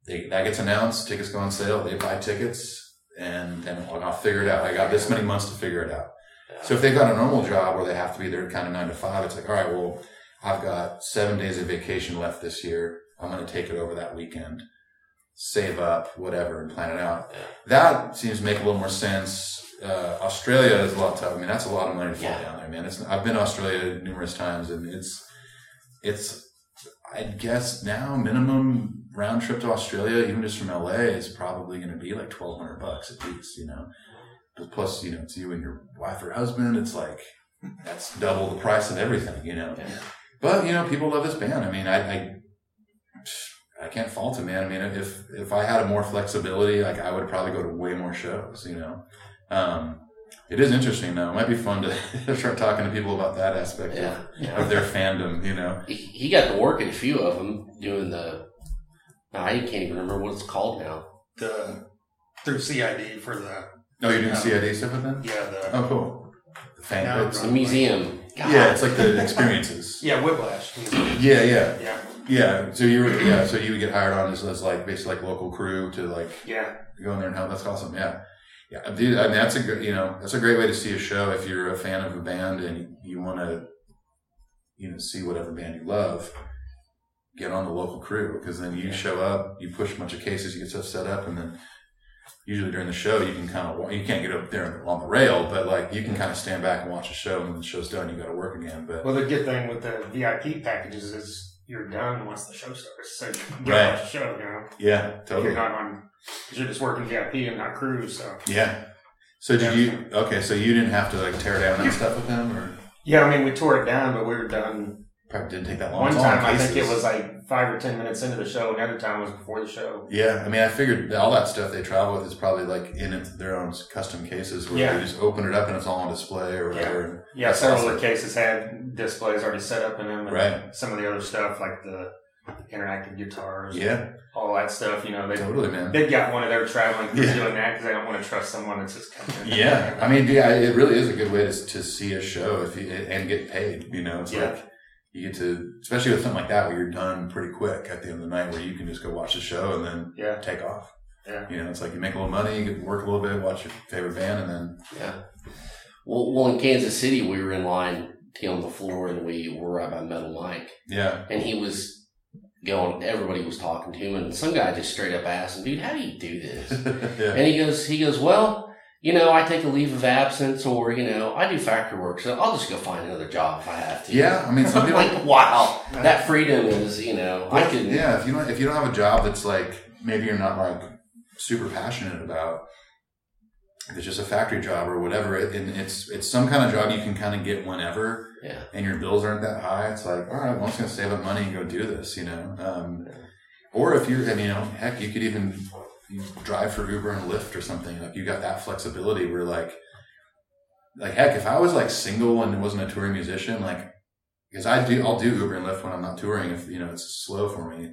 they, that gets announced, tickets go on sale, they buy tickets. And then I'll figure it out. I got this many months to figure it out. Yeah. So if they've got a normal job where they have to be there kind of nine to five, it's like, all right, well, I've got seven days of vacation left this year. I'm going to take it over that weekend, save up, whatever, and plan it out. Yeah. That seems to make a little more sense. Uh, Australia is a lot tough. I mean, that's a lot of money to fall yeah. down there, man. It's, I've been to Australia numerous times, and it's, it's, I guess now minimum. Round trip to Australia, even just from L A, is probably going to be like twelve hundred bucks at least, you know. But plus, you know, it's you and your wife or husband. It's like that's double the price of everything, you know. Yeah. But you know, people love this band. I mean, I, I, I can't fault it, man. I mean, if if I had a more flexibility, like I would probably go to way more shows, you know. Um, it is interesting though. It might be fun to start talking to people about that aspect yeah. Of, yeah. of their fandom, you know. He got to work in a few of them doing the. I can't even remember what it's called now. The through C I D for the. No, oh, you're doing um, C I D stuff with them? Yeah. The, oh, cool. The fan The museum. God. Yeah, it's like the experiences. yeah, Whiplash. yeah, yeah, yeah, yeah. So you were, yeah, so you would get hired on as, as like basically like local crew to like yeah go in there and help. That's awesome. Yeah, yeah. Dude, I mean that's a good you know that's a great way to see a show if you're a fan of a band and you want to you know see whatever band you love. Get on the local crew because then you yeah. show up, you push a bunch of cases, you get stuff set up, and then usually during the show you can kind of you can't get up there on the rail, but like you can kind of stand back and watch the show, and when the show's done, you got to work again. But well, the good thing with the V I P packages is you're done once the show starts, so you can right. watch the show, you know. Yeah, totally. You're not on, cause you're just working V I P and not crew, so yeah. So did you? Okay, so you didn't have to like tear down that stuff with them, or yeah, I mean we tore it down, but we were done. Probably didn't take that long. One time, I think it was like five or ten minutes into the show. Another time was before the show. Yeah, I mean, I figured all that stuff they travel with is probably like in their own custom cases where yeah. they just open it up and it's all on display or whatever. Yeah, yeah several of the cases had displays already set up in them. And right. Some of the other stuff, like the interactive guitars. Yeah. All that stuff, you know. They, totally, man. They've got one of their traveling crew yeah. doing that because they don't want to trust someone that's just coming in. Yeah, I mean, yeah, it really is a good way to, to see a show if you, and get paid, you know. It's yeah. like... You get to, especially with something like that, where you're done pretty quick at the end of the night, where you can just go watch the show and then yeah. take off. Yeah, you know, it's like you make a little money, you get to work a little bit, watch your favorite band, and then yeah. Well, well, in Kansas City, we were in line tea on the floor, and we were right by Metal Mike. Yeah, and he was going. Everybody was talking to him, and some guy just straight up asked him, "Dude, how do you do this?" yeah. And he goes, "He goes, well." You know, I take a leave of absence or, you know, I do factory work, so I'll just go find another job if I have to. Yeah, I mean, some people... like, wow, that freedom is, you know, I can... Yeah, if you don't, if you don't have a job that's, like, maybe you're not, like, super passionate about, if it's just a factory job or whatever, it, and it's it's some kind of job you can kind of get whenever, yeah. and your bills aren't that high, it's like, all right, well, I'm just going to save up money and go do this, you know? Um, yeah. Or if you're, I mean, you know, heck, you could even... You drive for Uber and Lyft or something, like you got that flexibility where like like, heck, if I was like single and wasn't a touring musician, like, because I do, I'll do Uber and Lyft when I'm not touring. If, you know, it's slow for me.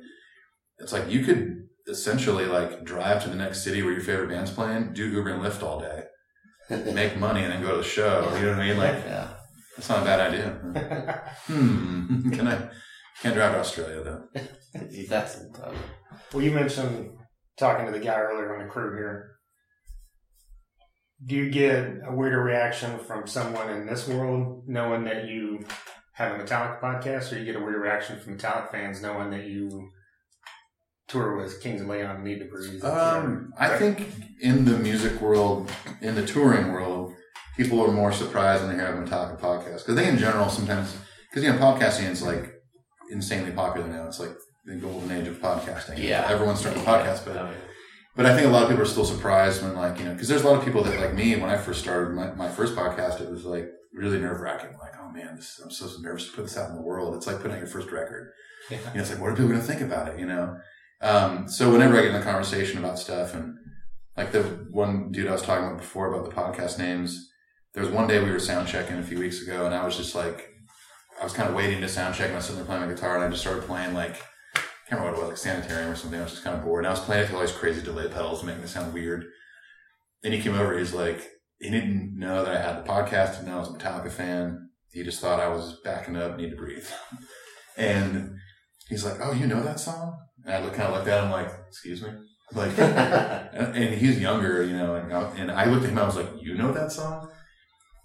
It's like, you could essentially like drive to the next city where your favorite band's playing, do Uber and Lyft all day, make money, and then go to the show. You know what I mean? Like, yeah. That's not a bad idea. hmm. Can I? Can't drive to Australia though. That's tough. Well, you mentioned talking to the guy earlier on the crew here. Do you get a weirder reaction from someone in this world knowing that you have a Metallica podcast, or you get a weird reaction from Metallica fans knowing that you tour with Kings of Leon and Need to Breathe? Um, I think in the music world, in the touring world, people are more surprised when they hear a Metallica podcast. Because they, in general, sometimes, because, you know, podcasting is like insanely popular now. It's like the golden age of podcasting. Yeah. Everyone's starting a podcast, but... Um, But I think a lot of people are still surprised when, like, you know, because there's a lot of people that, like me, when I first started my, my first podcast, it was, like, really nerve-wracking. Like, oh, man, this, I'm so nervous to put this out in the world. It's like putting out your first record. Yeah. You know, it's like, what are people going to think about it, you know? Um, so whenever I get in a conversation about stuff, and, like, the one dude I was talking about before about the podcast names, there was one day we were sound-checking a few weeks ago, and I was just, like, I was kind of waiting to sound-check, and I was sitting there playing my guitar, and I just started playing, like, I can't remember what it was, like Sanitarium or something. I was just kind of bored. And I was playing it with all these crazy delay pedals, making it sound weird. Then he came over. He's like, he didn't know that I had the podcast, and I was a Metallica fan. He just thought I was backing up Need to Breathe. And he's like, oh, you know that song? And I look, kind of looked at him like, excuse me? Like, and, and he's younger, you know. And I, and I looked at him. I was like, you know that song?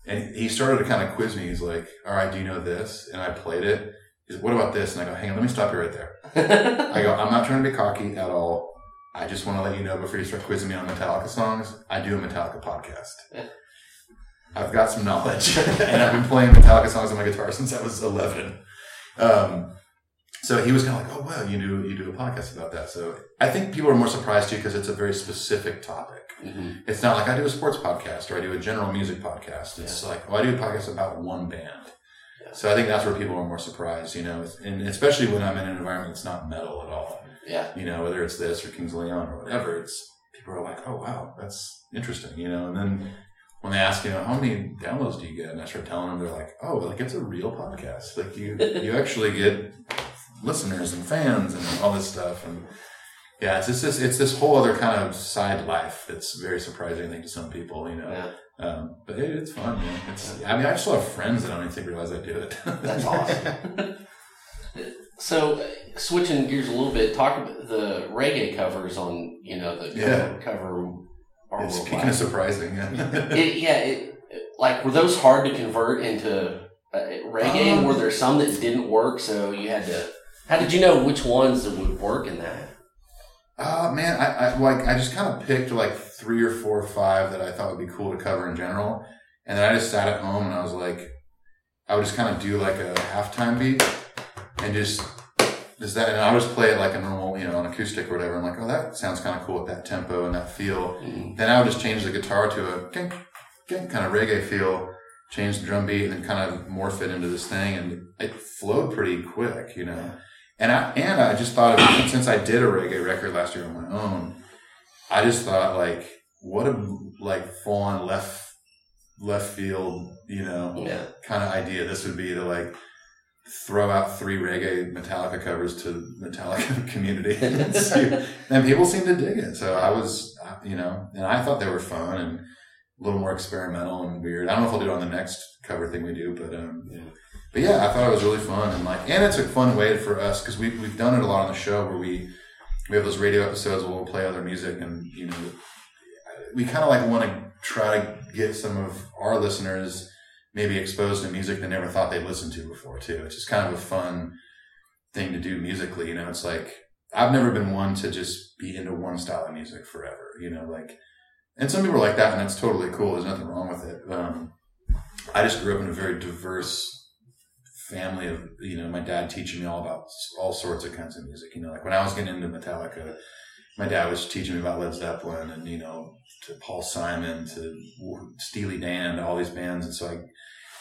And he started to kind of quiz me. He's like, all right, do you know this? And I played it. He's like, what about this? And I go, hang on, let me stop you right there. I go, I'm not trying to be cocky at all. I just want to let you know before you start quizzing me on Metallica songs, I do a Metallica podcast. I've got some knowledge. And I've been playing Metallica songs on my guitar since I was eleven. Um, so he was kind of like, oh, well, you do, you do a podcast about that. So I think people are more surprised too because it's a very specific topic. Mm-hmm. It's not like I do a sports podcast or I do a general music podcast. It's yeah. like, well, I do a podcast about one band. So I think that's where people are more surprised, you know, and especially when I'm in an environment that's not metal at all. Yeah. You know, whether it's this or Kings of Leon or whatever, it's people are like, oh, wow, that's interesting, you know. And then when they ask, you know, how many downloads do you get? And I start telling them, they're like, oh, like it's a real podcast. Like you, you actually get listeners and fans and all this stuff. And yeah, it's just this, it's this whole other kind of side life that's very surprising, I think, to some people, you know. Yeah. Um, but it, it's fun, man. It's, I mean, I still have friends that I don't even realize I do it. That's awesome. So, uh, switching gears a little bit, talk about the reggae covers on, you know, the yeah. cover. cover it's kind of surprising, yeah. it, yeah, it, like, were those hard to convert into uh, reggae? Um, were there some that didn't work, so you had to... How did you know which ones that would work in that? Uh, man, I, I like I just kind of picked like three or four or five that I thought would be cool to cover in general, and then I just sat at home and I was like, I would just kind of do like a halftime beat and just just that, and I would just play it like a normal, you know, an acoustic or whatever. I'm like, oh, that sounds kind of cool with that tempo and that feel. Mm-hmm. Then I would just change the guitar to a ding, ding, kind of reggae feel, change the drum beat, and then kind of morph it into this thing, and it flowed pretty quick, you know. Yeah. And I and I just thought, of it, since I did a reggae record last year on my own, I just thought, like, what a, like, full-on left, left field, you know, yeah. kind of idea this would be to, like, throw out three reggae Metallica covers to the Metallica community. and, see, and people seemed to dig it. So I was, you know, and I thought they were fun and a little more experimental and weird. I don't know if I'll do it on the next cover thing we do, but... um yeah. But yeah, I thought it was really fun, and like, and it's a fun way for us because we've we've done it a lot on the show where we we have those radio episodes where we'll play other music, and you know, we kind of like want to try to get some of our listeners maybe exposed to music they never thought they'd listened to before too. It's just kind of a fun thing to do musically, you know. It's like I've never been one to just be into one style of music forever, you know. Like, and some people are like that, and that's totally cool. There's nothing wrong with it. Um, I just grew up in a very diverse family of, you know, my dad teaching me all about all sorts of kinds of music, you know, like when I was getting into Metallica, my dad was teaching me about Led Zeppelin and, you know, to Paul Simon, to Steely Dan, to all these bands. And so I,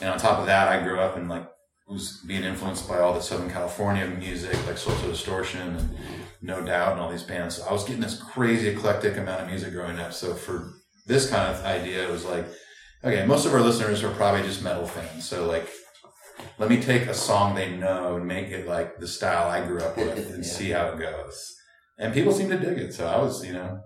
and on top of that, I grew up and like was being influenced by all the Southern California music, like Social Distortion and No Doubt and all these bands. So I was getting this crazy eclectic amount of music growing up. So for this kind of idea, it was like, okay, most of our listeners are probably just metal fans. So like, let me take a song they know and make it like the style I grew up with and yeah. see how it goes. And people seem to dig it. So I was, you know,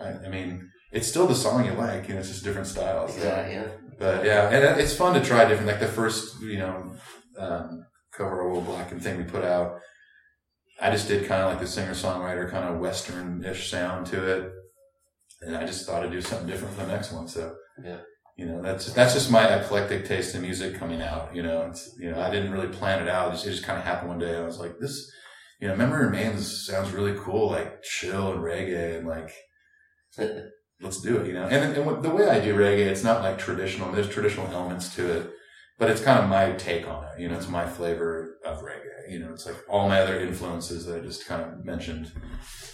I, I mean, it's still the song you like, you know, it's just different styles. So. Yeah, yeah. But yeah, and it's fun to try different, like the first, you know, um, cover of Old Blackened thing we put out. I just did kind of like the singer-songwriter kind of Western-ish sound to it. And I just thought to do something different for the next one. So, yeah. You know, that's, that's just my eclectic taste in music coming out. You know, it's, you know, I didn't really plan it out. It just, it just kind of happened one day. I was like, this, you know, Memory Remains sounds really cool, like chill and reggae and like, let's do it, you know? And, and the way I do reggae, it's not like traditional, there's traditional elements to it, but it's kind of my take on it. You know, it's my flavor of reggae. You know, it's like all my other influences that I just kind of mentioned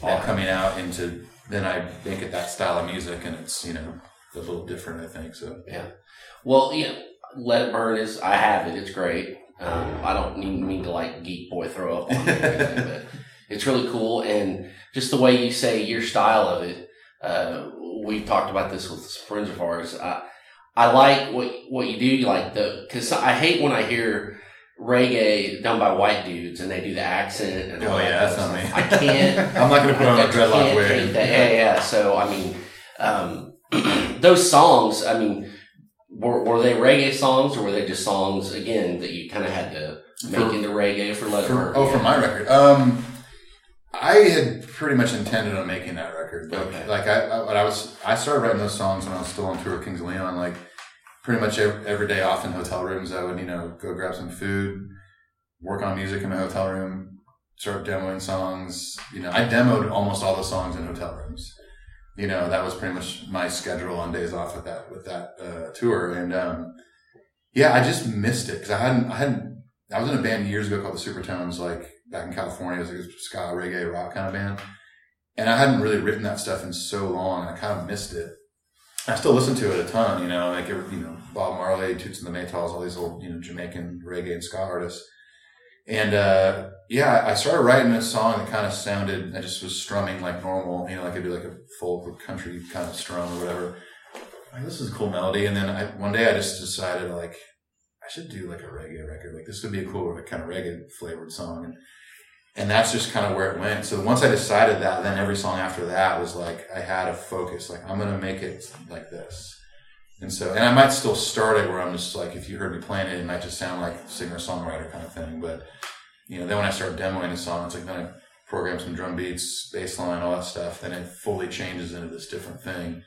all coming out into, then I make it that style of music and it's, you know, a little different, I think. So yeah. Well, yeah. Let It Burn is. I have it. It's great. Um, I don't mean, mean to like geek boy throw up on it, anything, but it's really cool. And just the way you say your style of it. Uh, we've talked about this with some friends of ours. I I like what what you do. You like the because I hate when I hear reggae done by white dudes and they do the accent. And oh all yeah, that that's not me. I can't. I'm not going to put on a dreadlock wig. Yeah, yeah. So I mean. um Those songs, I mean, were, were they reggae songs or were they just songs, again, that you kind of had to make for, into reggae for Let It Burn? Oh, for my record. Um, I had pretty much intended on making that record. But okay. Like, I, I, I was, I started writing those songs when I was still on tour with Kings of Leon. Like, pretty much every, every day off in hotel rooms, I would, you know, go grab some food, work on music in my hotel room, start demoing songs. You know, I demoed almost all the songs in hotel rooms. You know, that was pretty much my schedule on days off with that, with that, uh, tour. And, um, yeah, I just missed it. Cause I hadn't, I hadn't, I was in a band years ago called the Supertones, like back in California. It was like a ska, reggae, rock kind of band. And I hadn't really written that stuff in so long. I kind of missed it. I still listen to it a ton, you know, like, you know, Bob Marley, Toots and the Maytals, all these old, you know, Jamaican reggae and ska artists. And, uh, yeah, I started writing this song that kind of sounded, I just was strumming like normal, you know, like I do like a folk or country kind of strum or whatever. Like, this is a cool melody. And then I, one day I just decided like, I should do like a reggae record. Like this would be a cool like, kind of reggae flavored song. And, and that's just kind of where it went. So once I decided that, then every song after that was like, I had a focus, like I'm going to make it like this. And so, and I might still start it where I'm just like, if you heard me playing it, it might just sound like singer-songwriter kind of thing. But, you know, then when I start demoing a song, it's like then I program some drum beats, bass line, all that stuff. Then it fully changes into this different thing.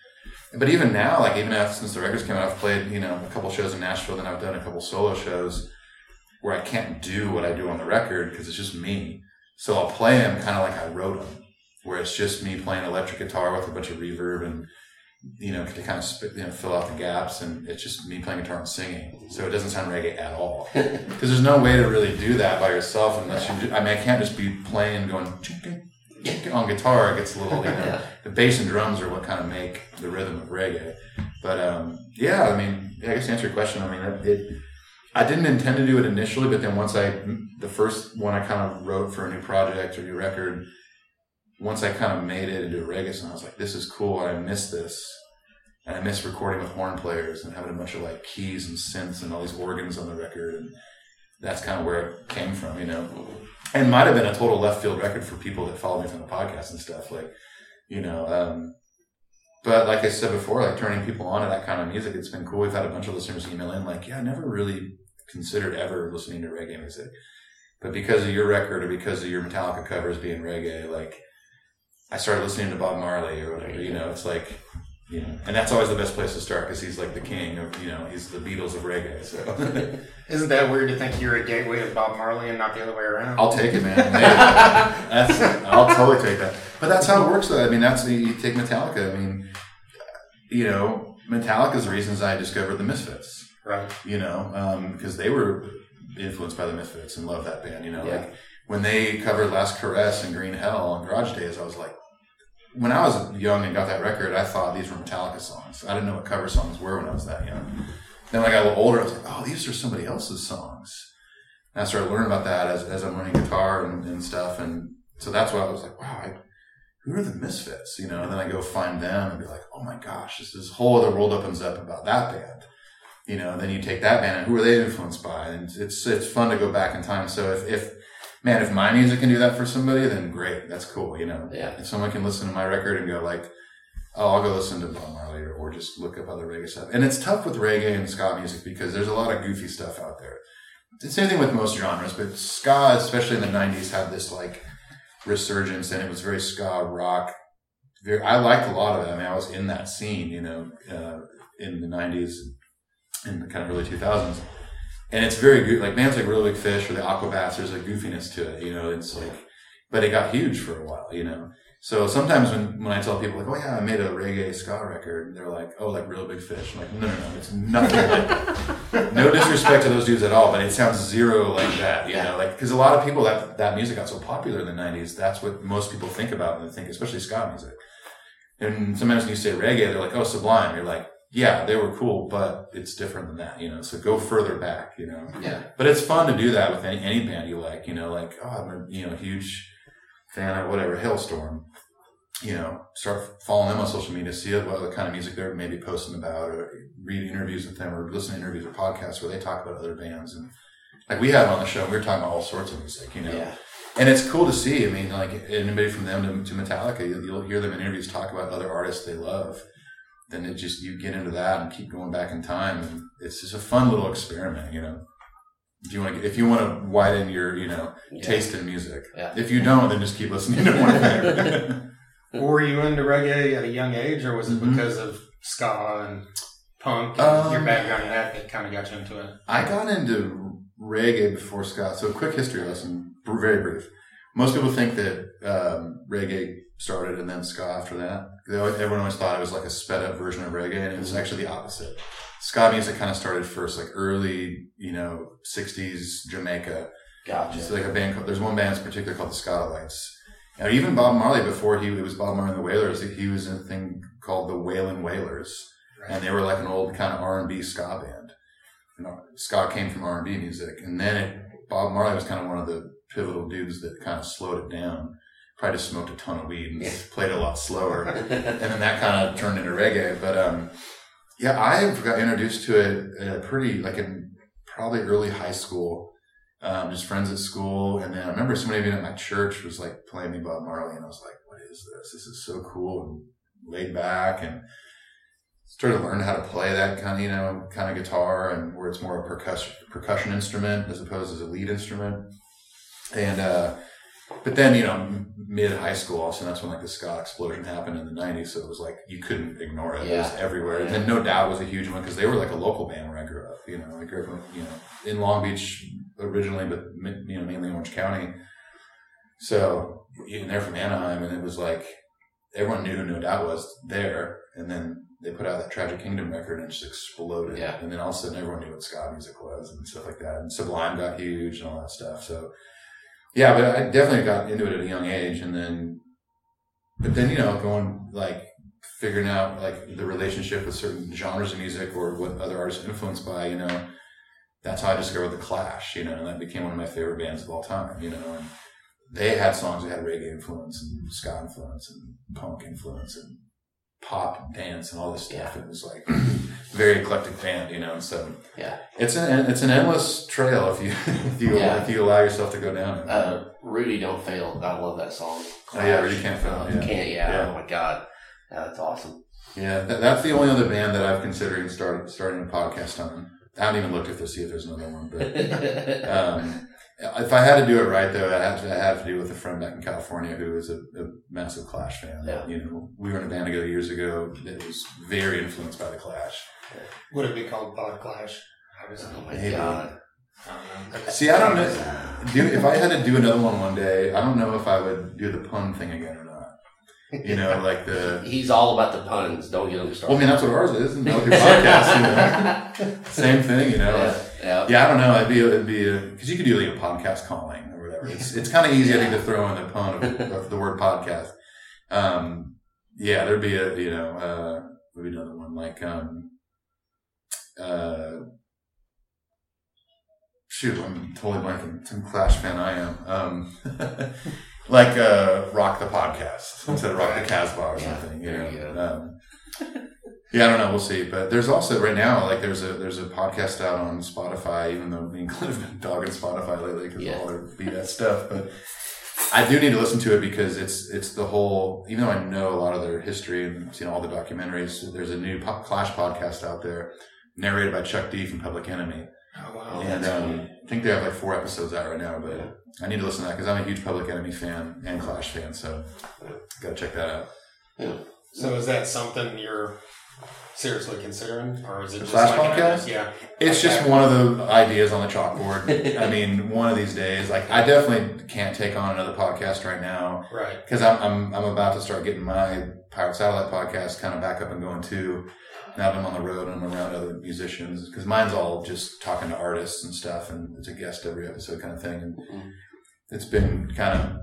But even now, like even after, since the records came out, I've played, you know, a couple shows in Nashville. Then I've done a couple solo shows where I can't do what I do on the record because it's just me. So I'll play them kind of like I wrote them, where it's just me playing electric guitar with a bunch of reverb and, you know, to kind of sp- you know, fill out the gaps, and it's just me playing guitar and singing, so it doesn't sound reggae at all. Because there's no way to really do that by yourself unless you. Do, I mean, I can't just be playing going on guitar. It gets a little, you know, the bass and drums are what kind of make the rhythm of reggae. But um, yeah, I mean, I guess to answer your question, I mean, it. I didn't intend to do it initially, but then once I, the first one I kind of wrote for a new project or new record. Once I kind of made it into a reggae song, I was like, this is cool, and I miss this. And I miss recording with horn players and having a bunch of like keys and synths and all these organs on the record. And that's kind of where it came from, you know. And might have been a total left field record for people that follow me from the podcast and stuff. Like, you know, um, but like I said before, like turning people on to that kind of music, it's been cool. We've had a bunch of listeners email in like, yeah, I never really considered ever listening to reggae music. But because of your record or because of your Metallica covers being reggae, like, I started listening to Bob Marley or whatever, you know, it's like, you know, and that's always the best place to start because he's like the king of, you know, he's the Beatles of reggae, so. Isn't that weird to think you're a gateway of Bob Marley and not the other way around? I'll take it, man. That's, I'll totally take that. But that's how it works, though. I mean, that's, you take Metallica, I mean, you know, Metallica's the reasons I discovered the Misfits. Right. You know, because um, they were influenced by the Misfits and loved that band, you know, yeah. Like when they covered Last Caress and Green Hell on Garage Days, I was like, when I was young and got that record, I thought these were Metallica songs. I didn't know what cover songs were when I was that young. Then when I got a little older, I was like, oh, these are somebody else's songs. And I started learning about that as, as I'm learning guitar and, and stuff. And so that's why I was like, wow, I, who are the Misfits? You know, and then I go find them and be like, oh my gosh, this, this whole other world opens up about that band. you know, then you take that band and who are they influenced by? And it's, it's fun to go back in time. So if, if, man, if my music can do that for somebody, then great. That's cool. You know, yeah. If someone can listen to my record and go like, oh, I'll go listen to Bob Marley or, or just look up other reggae stuff. And it's tough with reggae and ska music because there's a lot of goofy stuff out there. It's the same thing with most genres, but ska, especially in the nineties, had this like resurgence and it was very ska rock. Very, I liked a lot of it. I mean, I was in that scene, you know, uh, in the nineties and the kind of early two thousands. And it's very good. Like bands like Real Big Fish or the Aquabats, there's a goofiness to it, you know, it's like, but it got huge for a while, you know? So sometimes when, when I tell people like, oh yeah, I made a reggae ska record, and they're like, oh, like Real Big Fish. I'm like, no, no, no, it's nothing like, no disrespect to those dudes at all, but it sounds zero like that, you know, like, cause a lot of people that, that music got so popular in the nineties, that's what most people think about when they think, especially ska music. And sometimes when you say reggae, they're like, oh, Sublime. You're like, yeah, they were cool, but it's different than that, you know, so go further back, you know. Yeah. But it's fun to do that with any, any band you like, you know, like, oh, I'm a, you know, huge fan of whatever, Hailstorm, you know, start following them on social media, see what other kind of music they're maybe posting about or read interviews with them or listen to interviews or podcasts where they talk about other bands. And like we had on the show, we were talking about all sorts of music, you know. Yeah. And it's cool to see. I mean, like anybody from them to, to Metallica, you'll, you'll hear them in interviews talk about other artists they love. Then it just, you get into that and keep going back in time. And it's just a fun little experiment, you know. If you want to, if you want to widen your, you know, yeah. taste in music. Yeah. If you don't, then just keep listening to one thing. Were you into reggae at a young age, or was it mm-hmm. because of ska and punk and um, your background and that that kind of got you into it? I got into reggae before ska. So, quick history lesson, very brief. Most people think that um, reggae started and then ska after that. They always, everyone always thought it was like a sped up version of reggae, and it was actually the opposite. Ska music kind of started first, like early, you know, sixties Jamaica. Gotcha. It's like a band called, there's one band in particular called the Scottolites. Now, even Bob Marley, before he it was Bob Marley and the Wailers, he was in a thing called the Wailin' Wailers. Right. And they were like an old kind of R and B ska band. You know, ska came from R and B music. And then it, Bob Marley was kind of one of the pivotal dudes that kind of slowed it down. Probably just smoked a ton of weed and yeah. played a lot slower. And then that kind of turned into reggae. But, um, yeah, I got introduced to it at a pretty, like in probably early high school, um, just friends at school. And then I remember somebody being at my church was like playing me Bob Marley. And I was like, what is this? This is so cool and laid back. And started to learn how to play that kind of, you know, kind of guitar and where it's more a percussion, percussion instrument as opposed to a lead instrument. And, uh, but then, you know, mid high school, also, that's when like the ska explosion happened in the nineties. So it was like you couldn't ignore it. Yeah. It was everywhere. Yeah. And No Doubt was a huge one because they were like a local band where I grew up. You know, I grew up in, you know, in Long Beach originally, but you know, mainly in Orange County. So you know, they're from Anaheim, and it was like everyone knew who No Doubt was there. And then they put out that Tragic Kingdom record and it just exploded. Yeah. And then all of a sudden, everyone knew what ska music was and stuff like that. And Sublime got huge and all that stuff. So. Yeah, but I definitely got into it at a young age, and then, but then, you know, going, like, figuring out, like, the relationship with certain genres of music or what other artists are influenced by, you know, that's how I discovered The Clash, you know, and that became one of my favorite bands of all time, you know, and they had songs that had reggae influence and ska influence and punk influence and pop and dance and all this stuff. Yeah. It was like very eclectic band, you know. So yeah, it's an it's an endless trail if you if you yeah. if you allow yourself to go down it. Uh, Rudy Don't Fail. I love that song. Clash. Oh yeah, Rudy Can't Fail. Uh, yeah. You can't. Yeah, yeah. Oh my God, yeah, that's awesome. Yeah, that, that's the only other band that I've considered starting starting a podcast on. I haven't even looked at to see if there's another one, but. um If I had to do it right, though, I have to, I have to do it with a friend back in California who is a, a massive Clash fan. Yeah. You know, we were in a band together years ago that was very influenced by the Clash. Would it be called Bod Clash? I was, oh my Maybe. God! Um, See, I don't know. Do, if I had to do another one one day, I don't know if I would do the pun thing again or not. You know, like the he's all about the puns. Don't get him started. Well, I mean, that's what ours is. And that's your podcast. You know? Same thing, you know. Yeah. Like, Yep. Yeah, I don't know. It'd be it'd be because you could do like a podcast calling or whatever. It's it's kind of easy, yeah. I think, to throw in the pun of, of the word podcast. Um, yeah, there'd be a you know uh, maybe another one like um, uh, shoot, I'm totally blanking. Some Clash fan I am. Um, like uh, Rock the Podcast instead of Rock the Casbah or yeah, something. You know. You um, Yeah, I don't know. We'll see. But there's also right now, like there's a there's a podcast out on Spotify, even though me and Clint have been dogging Spotify lately because yeah. all their B S stuff. But I do need to listen to it because it's it's the whole, even though I know a lot of their history and seen all the documentaries, there's a new pop, Clash podcast out there narrated by Chuck D from Public Enemy. Oh, wow. And um, I think they have like four episodes out right now, but yeah. I need to listen to that because I'm a huge Public Enemy fan and Clash fan, so got to check that out. Yeah. So is that something you're seriously considering, or is it the just Clash like podcast? Yeah, it's just one of the ideas on the chalkboard. I mean, one of these days, like I definitely can't take on another podcast right now, right? Because I'm I'm I'm about to start getting my Pirate Satellite podcast kind of back up and going too. Now that I'm on the road and I'm around other musicians, because mine's all just talking to artists and stuff, and it's a guest every episode kind of thing. And mm-hmm. it's been kind of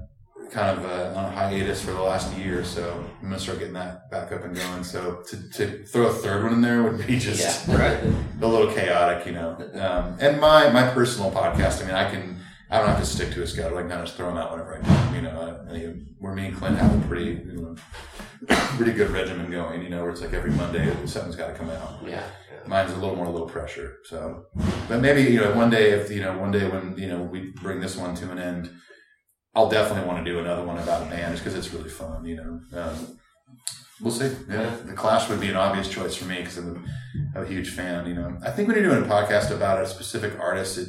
kind of uh, on a hiatus for the last year, so I'm gonna start getting that back up and going. So to, to throw a third one in there would be just yeah. right, a little chaotic, you know. Um, and my my personal podcast, I mean, I can I don't have to stick to a schedule. Like, I can just throw them out whenever I can, you know. I, I, where me and Clint have a pretty. You know, pretty good regimen going, you know, where it's like every Monday something's got to come out. Yeah, yeah. Mine's a little more a little pressure. So, but maybe you know, one day if you know, one day when you know we bring this one to an end, I'll definitely want to do another one about a band just because it's really fun. You know, um, we'll see. Yeah, the Clash would be an obvious choice for me because I'm a, a huge fan. You know, I think when you're doing a podcast about a specific artist, it,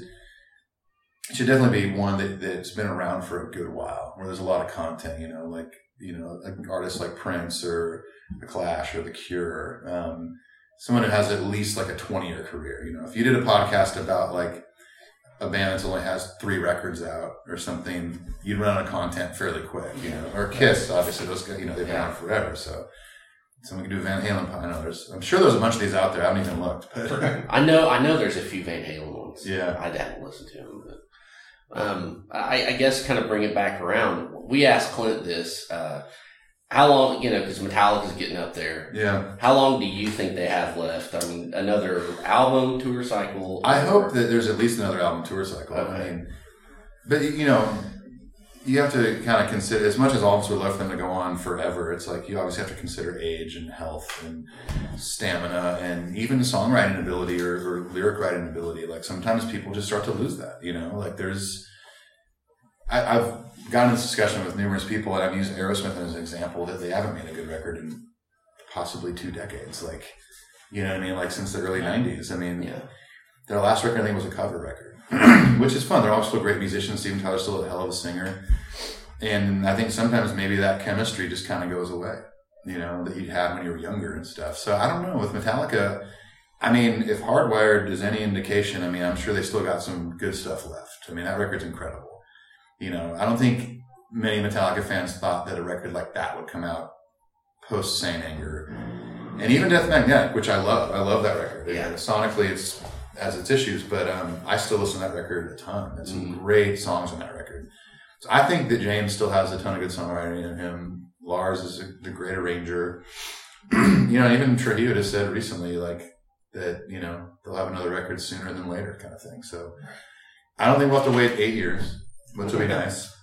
it should definitely be one that, that's been around for a good while, where there's a lot of content. You know, like. You know, like artists like Prince or The Clash or The Cure, um, someone who has at least like a twenty-year career. You know, if you did a podcast about like a band that only has three records out or something, you'd run out of content fairly quick. You know, or Kiss, obviously those guys, you know, they've been out forever. So someone could do Van Halen. I know there's, I'm sure there's a bunch of these out there. I haven't even looked. But. I know, I know there's a few Van Halen ones. Yeah, I haven't listened to them, but. Um, I, I guess kind of bring it back around. We asked Clint this, uh, how long, you know, because Metallica's getting up there. Yeah. How long do you think they have left? I mean, another album, tour cycle? I or... hope that there's at least another album, tour cycle. Okay. I mean, but, you know, you have to kind of consider, as much as all of us would love them to go on forever, it's like you obviously have to consider age and health and stamina and even songwriting ability or, or lyric writing ability. Like sometimes people just start to lose that, you know, like there's, I, I've gotten this discussion with numerous people and I've used Aerosmith as an example that they haven't made a good record in possibly two decades. Like, you know what I mean? Like since the early nineties, I mean, yeah. their last record I think was a cover record. Which is fun. They're all still great musicians. Steven Tyler's still a hell of a singer. And I think sometimes maybe that chemistry just kind of goes away, you know, that you'd have when you were younger and stuff. So I don't know. With Metallica, I mean, if Hardwired is any indication, I mean, I'm sure they still got some good stuff left. I mean, that record's incredible. You know, I don't think many Metallica fans thought that a record like that would come out post Saint Anger. And even Death Magnetic, which I love. I love that record. Yeah. You know, sonically, it's... has its issues, but um, I still listen to that record a ton. There's some mm. great songs on that record. So I think that James still has a ton of good songwriting in him. Lars is a, the great arranger. You know, even Trujillo just said recently, like, that, you know, they'll have another record sooner than later kind of thing. So I don't think we'll have to wait eight years, which will be nice.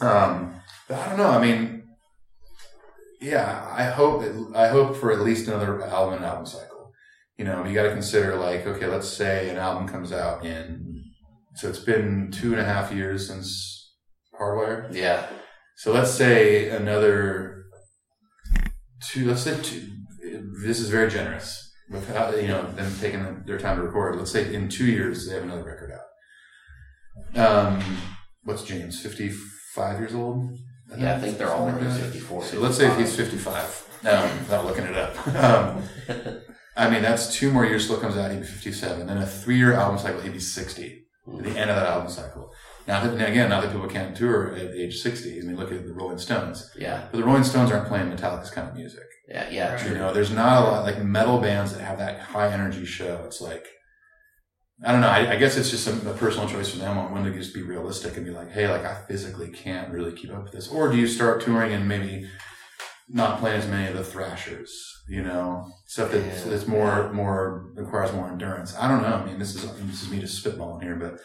Um, but I don't know. I mean, yeah, I hope, it, I hope for at least another album and album cycle. You know, you got to consider like, okay, let's say an album comes out in, so it's been two and a half years since Hardwire. Yeah. So let's say another two, let's say two, this is very generous without, you know, them taking their time to record. Let's say in two years, they have another record out. Um, what's James, fifty-five years old? I yeah, I think they're all like fifty-four. So let's say if he's fifty-five. No, I'm not looking it up. Um, I mean, that's two more years till it comes out, he'd be fifty-seven. Then a three-year album cycle, he'd be sixty at the end of that album cycle. Now, that, now again, now that people can't tour at age sixty, I mean, look at the Rolling Stones. Yeah. But the Rolling Stones aren't playing Metallica's kind of music. Yeah, yeah, true. You know, there's not a lot, like, metal bands that have that high-energy show. It's like, I don't know, I, I guess it's just a, a personal choice for them on when to just be realistic and be like, hey, like, I physically can't really keep up with this. Or do you start touring and maybe not playing as many of the thrashers? You know, stuff that yeah. that's more more requires more endurance. I don't know. I mean, this is this is me just spitballing here, but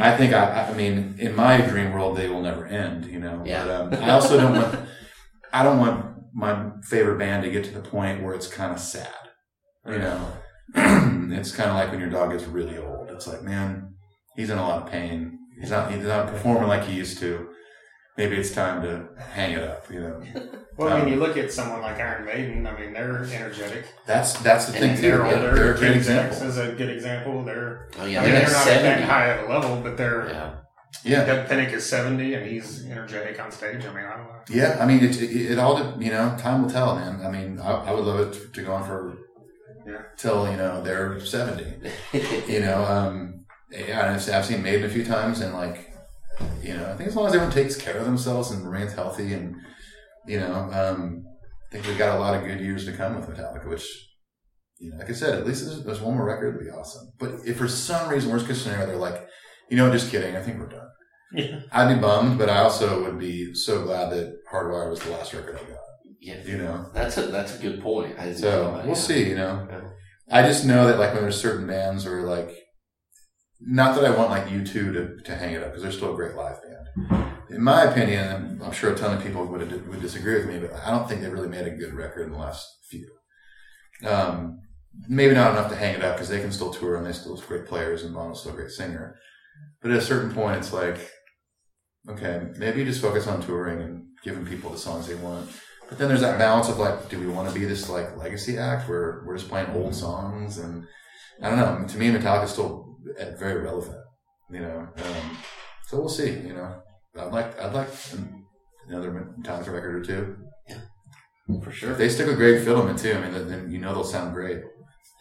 I think I, I mean, in my dream world, they will never end. You know, yeah. but um, I also don't want I don't want my favorite band to get to the point where it's kind of sad. You know, it's kind of like when your dog gets really old. It's like, man, he's in a lot of pain. He's not, he's not performing like he used to. Maybe it's time to hang it up, you know. Well, um, when you look at someone like Iron Maiden, I mean, they're energetic. That's that's the and thing, too. They're older. They're a good example. Is a good example. They're, oh, yeah, I mean, they're, they're not at that high of a level, but they're... Yeah. Yeah. Doug Pinnick is seventy, and he's energetic on stage. I mean, I don't know. Yeah, I mean, it, it, it all, you know, time will tell, man. I mean, I, I would love it to go on for... Yeah. Till, you know, they're seventy. You know, um, yeah, I've seen Maiden a few times, and, like... You know, I think as long as everyone takes care of themselves and remains healthy, and you know, um, I think we've got a lot of good years to come with Metallica. Which, you know, like I said, at least there's, there's one more record that'd be awesome. But if for some reason, worst case scenario, they're like, you know, just kidding, I think we're done. Yeah. I'd be bummed, but I also would be so glad that Hardwired was the last record I got. Yeah, you know, that's a that's a good point. I so we'll that. see. You know, yeah. I just know that like when there's certain bands where like. Not that I want like U two to, to hang it up because they're still a great live band. In my opinion, and I'm sure a ton of people would would disagree with me, but I don't think they really made a good record in the last few. Um, maybe not enough to hang it up because they can still tour and they still have great players and Bono's still a great singer. But at a certain point, it's like, okay, maybe you just focus on touring and giving people the songs they want. But then there's that balance of like, do we want to be this like legacy act where we're just playing old songs? And I don't know. To me, Metallica's still very relevant, you know. Um, so we'll see, you know. I'd like, I'd like another Metallica record or two. Yeah, for sure. If they stick with Greg Fiddleman too, I mean, then you know they'll sound great.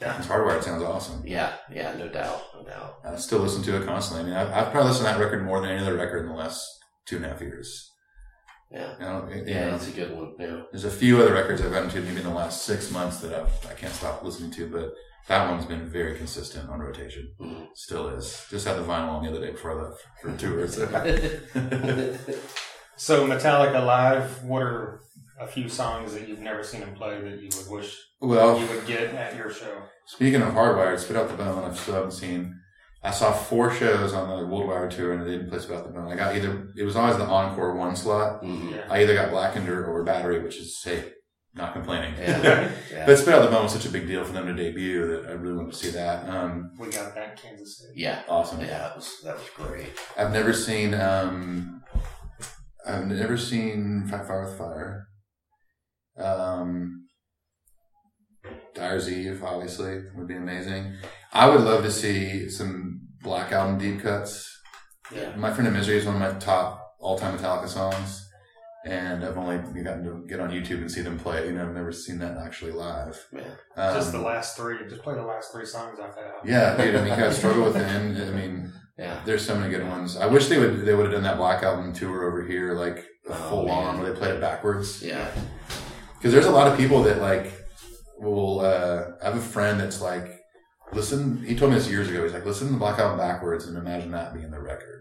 Yeah, it's Hardwired. It sounds awesome. Yeah, yeah, no doubt, no doubt. I still listen to it constantly. I mean, I've, I've probably listened to that record more than any other record in the last two and a half years. Yeah, you know, it, yeah, it's a good one. Yeah. There's a few other records I've gotten to maybe in the last six months that I've, I can't stop listening to, but. That one's been very consistent on rotation. Mm-hmm. Still is. Just had the vinyl on the other day before I left for tour. So. So Metallica live, what are a few songs that you've never seen them play that you would wish well, you would get at your show? Speaking of Hardwired, Spit Out the Bone, I still haven't seen. I saw four shows on the Worldwide tour and they didn't play Spit Out the Bone. I got either, it was always the encore one slot. Mm-hmm. Yeah. I either got Blackender or Battery, which is safe. Not complaining. Yeah. Yeah. But Spit Out the Bone was such a big deal for them to debut that I really wanted to see that. Um, we got that in Kansas City. Yeah. Awesome. Yeah, that was, that was great. I've never seen um, I've never seen Fight Fire with Fire. Um, Dyer's Eve, obviously, would be amazing. I would love to see some Black Album deep cuts. Yeah. My Friend of Misery is one of my top all-time Metallica songs. And I've only gotten to get on YouTube and see them play. You know, I've never seen that actually live. Yeah. Um, just the last three. Just play the last three songs off that album. Yeah, dude. I mean, kind of struggle with them. I mean, yeah. There's so many good ones. I wish they would they would have done that Black Album tour over here, like a oh, full on, where they played it backwards. Yeah. Because there's a lot of people that like will. Uh, I have a friend that's like, listen. He told me this years ago. He's like, listen to the Black Album backwards and imagine that being the record.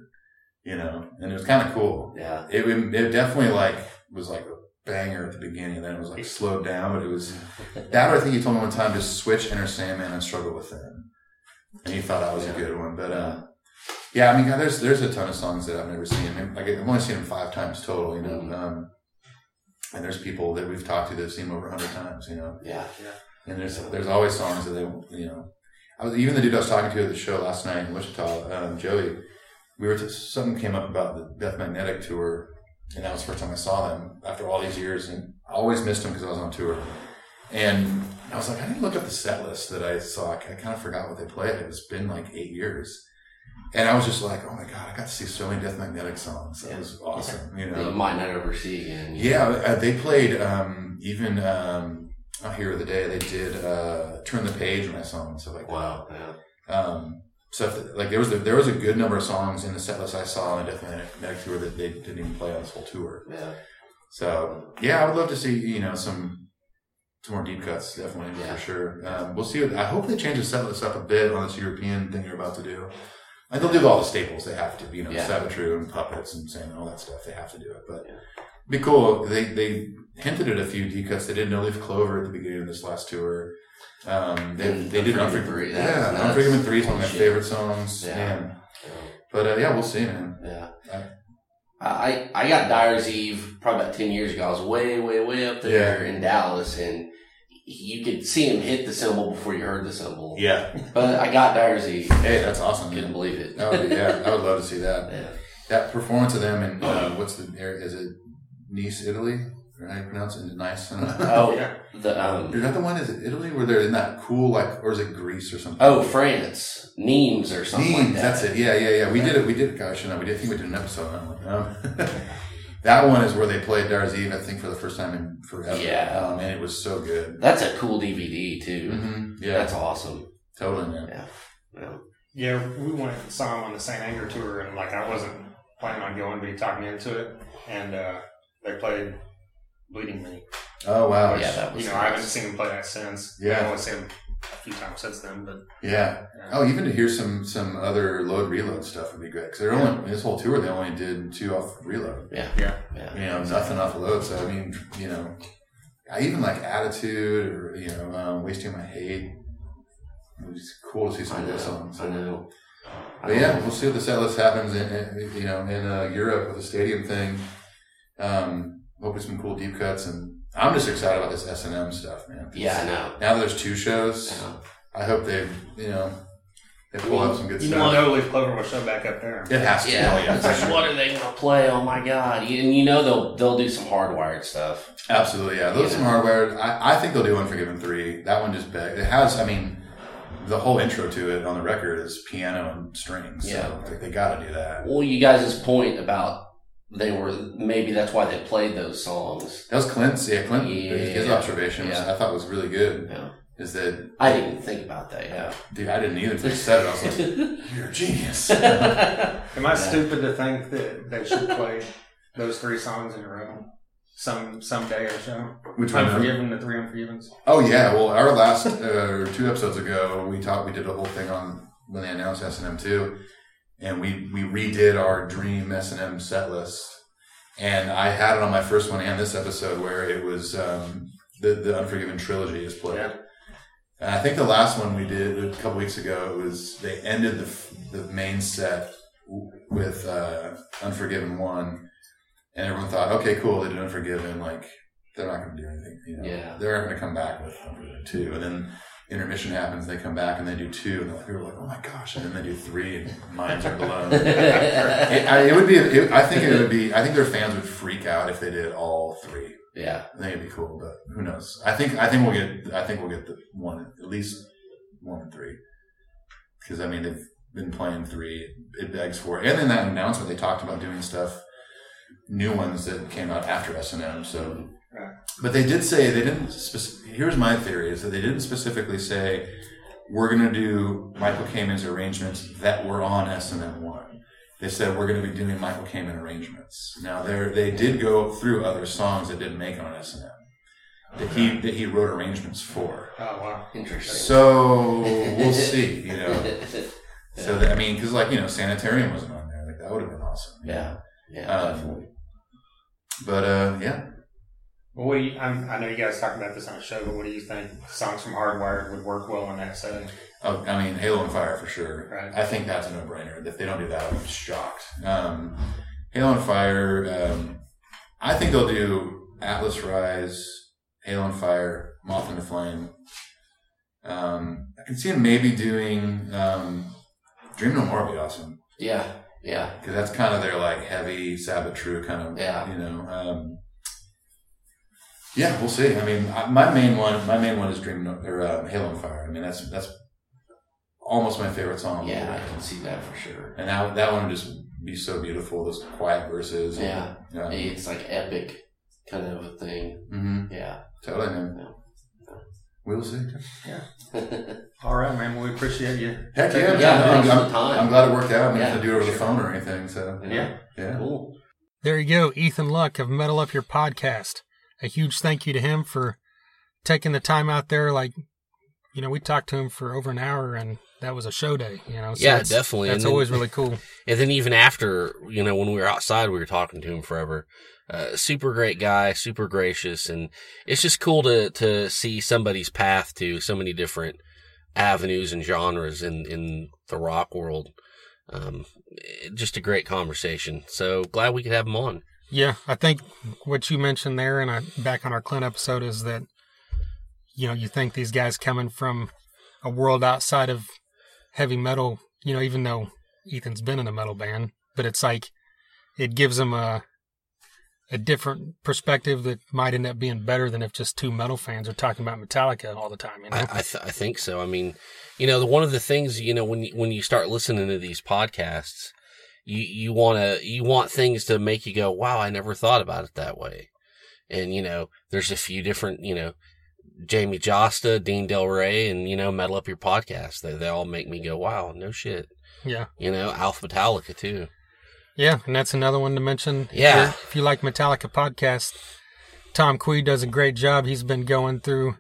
You know, and it was kind of cool. Yeah. It it definitely like was like a banger at the beginning, and then it was like slowed down. But it was that. Or I think you told me one time to switch Enter Sandman and Struggle Within, and you thought that was yeah. a good one. But uh, yeah, I mean, God, there's there's a ton of songs that I've never seen. I mean, like I've only seen them five times total. You know, mm-hmm. um, and there's people that we've talked to that've seen them over a hundred times. You know. Yeah. Yeah. And there's there's always songs that they you know. I was even the dude I was talking to at the show last night in Wichita, um, Joey. We were to, something came up about the Death Magnetic tour, and that was the first time I saw them after all these years, and I always missed them because I was on tour. And I was like, I didn't look up the set list that I saw. I kind of forgot what they played. It's been like eight years, and I was just like, oh my god, I got to see so many Death Magnetic songs. That yeah. was awesome. Yeah. You know, you might not ever see again. Yeah, uh, they played um, even um, out here of the day. They did uh, Turn the Page when I saw them and stuff like wow, that. Wow. Yeah. Um, So if, like there was a, there was a good number of songs in the setlist I saw on the Death Magnetic tour that they didn't even play on this whole tour. Yeah. So yeah, I would love to see you know some some more deep cuts definitely yeah. for sure. Um, we'll see. What, I hope they change the setlist up a bit on this European thing they're about to do. And they'll do all the staples they have to, you know, yeah. Sabatru and Puppets and Sandman, all that stuff. They have to do it, but yeah. it'd be cool. They they hinted at a few deep cuts. They did No Leaf Clover at the beginning of this last tour. Um, they they did Unforgiven three. Yeah, Unforgiven three is one of my favorite songs. Yeah, man. But uh, yeah, we'll see, man. Yeah, I, I, I got Dyer's Eve probably about ten years ago. I was way, way, way up there yeah. in Dallas, and you could see him hit the cymbal before you heard the cymbal. Yeah. But I got Dyer's Eve. Hey, that's awesome. Couldn't believe it. No, yeah, I would love to see that. Yeah. That performance of them in, uh, what's the, is it Nice, Italy? Or how do you pronounce it? Nice? Oh, yeah. The, um, is that the one, is it Italy, where they're in that cool, like, or is it Greece or something? Oh, France. Nimes or something Nimes, like that. that's it. Yeah, yeah, yeah. We yeah. did it, we did it, gosh, you know, we did, I think we did an episode on it. Um, that one is where they played Dyer's Eve, I think, for the first time in forever. Yeah. Um, and it was so good. That's a cool D V D, too. Mm-hmm. Yeah. That's awesome. Totally, man. Yeah. Yeah. Yeah, we went and saw him on the Saint Anger tour, and, like, I wasn't planning on going, but he talked me into it, and uh, they played Bleeding Me. Oh, wow. Which, yeah, that was You know, nice. I haven't seen him play that since. Yeah. I've only seen him a few times since then, but... Yeah. yeah. Oh, even to hear some some other Load Reload stuff would be great, because they're yeah. only, this whole tour, they only did two off Reload. Yeah. Yeah. yeah. You know, yeah. nothing off of Load, so, I mean, you know, I even like Attitude, or, you know, um, Wasting My Hate. It was cool to see some of those songs. I know. But I yeah, know. We'll see what the set list happens in, in you know, in uh, Europe with the stadium thing. Um, hopefully some cool deep cuts, and I'm just excited about this S and M stuff, man. Yeah, I know. Now that there's two shows, I, I hope they, you know, they pull well, up some good you stuff. You know, Leaf Clover will show back up there. It has to. Yeah, yeah. Like, what are they going to play? Oh my god! You, and you know they'll they'll do some Hardwired stuff. Absolutely, yeah. Those yeah. some Hardwired. I, I think they'll do Unforgiven three. That one just begged. It has. I mean. The whole intro to it on the record is piano and strings. Yeah. So they, they got to do that. Well, you guys' point about they were, maybe that's why they played those songs. That was Clint's. Yeah, Clint. Yeah, his yeah, observation yeah. I thought was really good. Yeah. Is that. I didn't even think about that. Yeah. Dude, I didn't either until you said it. I was like, you're a genius. Am I yeah. stupid to think that they should play those three songs in a row? Some someday or so. Which one? Unforgiven, the three Unforgivens. Oh yeah, well, our last uh, two episodes ago, we talked. We did a whole thing on when they announced S and M two, and we we redid our dream S and M set list. And I had it on my first one and this episode where it was um, the the Unforgiven trilogy is played. Yeah. And I think the last one we did a couple weeks ago was they ended the the main set with uh, Unforgiven one. And everyone thought, okay, cool, they did Unforgiven. Like, they're not going to do anything. You know? Yeah. They're not going to come back with Unforgiven two. And then intermission happens, they come back and they do two. And people are like, oh my gosh. And then they do three, and minds are blown. it, it would be, it, I think it would be, I think their fans would freak out if they did all three. Yeah. I think it'd be cool, but who knows? I think, I think we'll get, I think we'll get the one, at least one and three. Because, I mean, they've been playing three, it begs for it. And then that announcement, they talked about doing stuff. New ones that came out after S and M. So, but they did say they didn't. Speci- here's my theory: is that they didn't specifically say we're going to do Michael Kamen's arrangements that were on S and M one. They said we're going to be doing Michael Kamen arrangements. Now they they did go through other songs that didn't make it on S and M that he that he wrote arrangements for. Oh wow, interesting. So we'll see. You know, so that, I mean, because like you know, Sanitarium wasn't on there. Like that would have been awesome. Yeah. Yeah, um, definitely. But uh, yeah. Well, what do you, I'm, I know you guys talked about this on the show, but what do you think songs from Hardwired would work well in that setting? Oh, I mean, Halo and Fire for sure. Right. I think that's a no-brainer. If they don't do that, I'm shocked. Um, Halo and Fire. Um, I think they'll do Atlas Rise, Halo and Fire, Moth into Flame. Um, I can see them maybe doing um, Dream No More would be awesome. Yeah. Yeah, because that's kind of their like heavy Sabbath true kind of, yeah. you know. Um, yeah, we'll see. I mean, I, my main one, my main one is Dream or uh, Halo and Fire. I mean, that's that's almost my favorite song. Yeah, I can see that for sure. And that that one would just be so beautiful. Those quiet verses. Yeah, and, um, it's like epic kind of a thing. Mm-hmm. Yeah, totally. Man. Yeah. We'll see. Yeah. All right, man. Well, we appreciate you. Heck yeah. yeah I'm, I'm, I'm glad it worked out. I'm not going to do it over the phone or anything. So yeah. yeah. Cool. There you go. Ethan Luck of Metal Up Your Podcast. A huge thank you to him for taking the time out there. Like, you know, we talked to him for over an hour, and that was a show day, you know. So yeah, that's, definitely. That's then, always really cool. And then even after, you know, when we were outside, we were talking to him forever. Uh, super great guy, super gracious, and it's just cool to, to see somebody's path to so many different avenues and genres in, in the rock world. Um, just a great conversation. So glad we could have him on. Yeah, I think what you mentioned there, and I, back on our Clint episode, is that, you know, you think these guys coming from a world outside of heavy metal, you know, even though Ethan's been in a metal band, but it's like it gives them a a different perspective that might end up being better than if just two metal fans are talking about Metallica all the time. You know, I I, th- I think so. I mean, you know, the, one of the things, you know, when you, when you start listening to these podcasts, you you want to you want things to make you go, wow, I never thought about it that way. And you know, there's a few different, you know, Jamie Josta, Dean Del Rey, and you know, Metal Up Your Podcast. They they all make me go, wow, no shit. Yeah. You know, Alf Metallica too. Yeah, and that's another one to mention. Yeah. If, if you like Metallica podcast, Tom Queed does a great job. He's been going through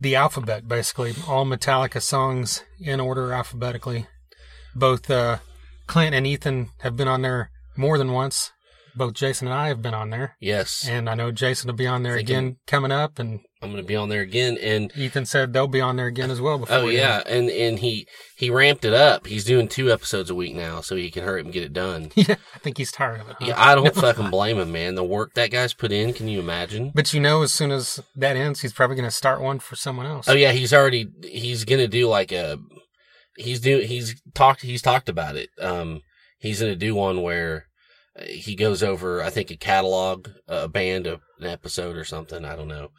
the alphabet, basically. All Metallica songs in order alphabetically. Both uh, Clint and Ethan have been on there more than once. Both Jason and I have been on there. Yes. And I know Jason will be on there Thinking, again coming up. And I'm going to be on there again. And Ethan said they'll be on there again as well. Before. Oh, yeah. Know. And and he, he ramped it up. He's doing two episodes a week now, so he can hurry up and get it done. Yeah, I think he's tired of it. Huh? Yeah, I don't fucking blame him, man. The work that guy's put in, can you imagine? But you know, as soon as that ends, he's probably going to start one for someone else. Oh, yeah. He's already, he's going to do like a, he's do, he's talked, he's talked about it. Um, he's going to do one where he goes over, I think, a catalog, a band, an episode or something. I don't know.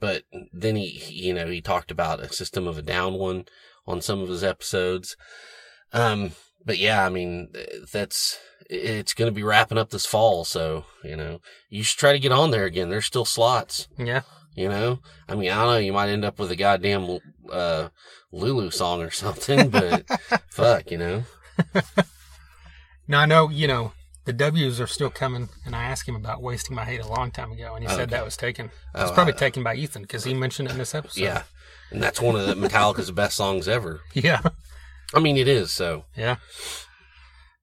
But then he, he, you know, he talked about a System of a Down one on some of his episodes. Um, but yeah, I mean, that's, it's going to be wrapping up this fall. So, you know, you should try to get on there again. There's still slots. Yeah. You know, I mean, I don't know. You might end up with a goddamn, uh, Lulu song or something, but fuck, you know. No, I know, you know. The W's are still coming, and I asked him about Wasting My Hate a long time ago, and he okay. said that was taken. It was oh, probably uh, taken by Ethan, because he mentioned it in this episode. Yeah, and that's one of the Metallica's best songs ever. Yeah. I mean, it is, so. Yeah.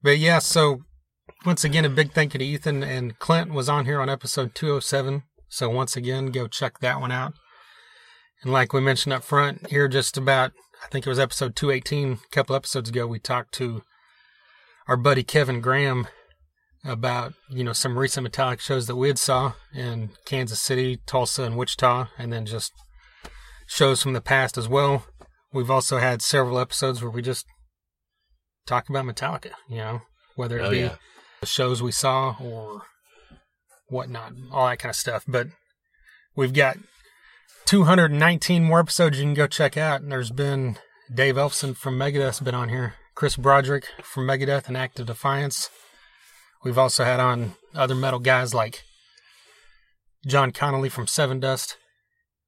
But, yeah, so, once again, a big thank you to Ethan, and Clint was on here on episode two oh seven, so once again, go check that one out. And like we mentioned up front, here just about, I think it was episode two eighteen, a couple episodes ago, we talked to our buddy Kevin Graham about, you know, some recent Metallica shows that we had saw in Kansas City, Tulsa, and Wichita, and then just shows from the past as well. We've also had several episodes where we just talk about Metallica, you know, whether it oh, be yeah. the shows we saw or whatnot, all that kind of stuff. But we've got two hundred nineteen more episodes you can go check out, and there's been Dave Elfson from Megadeth's been on here, Chris Broderick from Megadeth and Act of Defiance. We've also had on other metal guys like John Connolly from Seven Dust,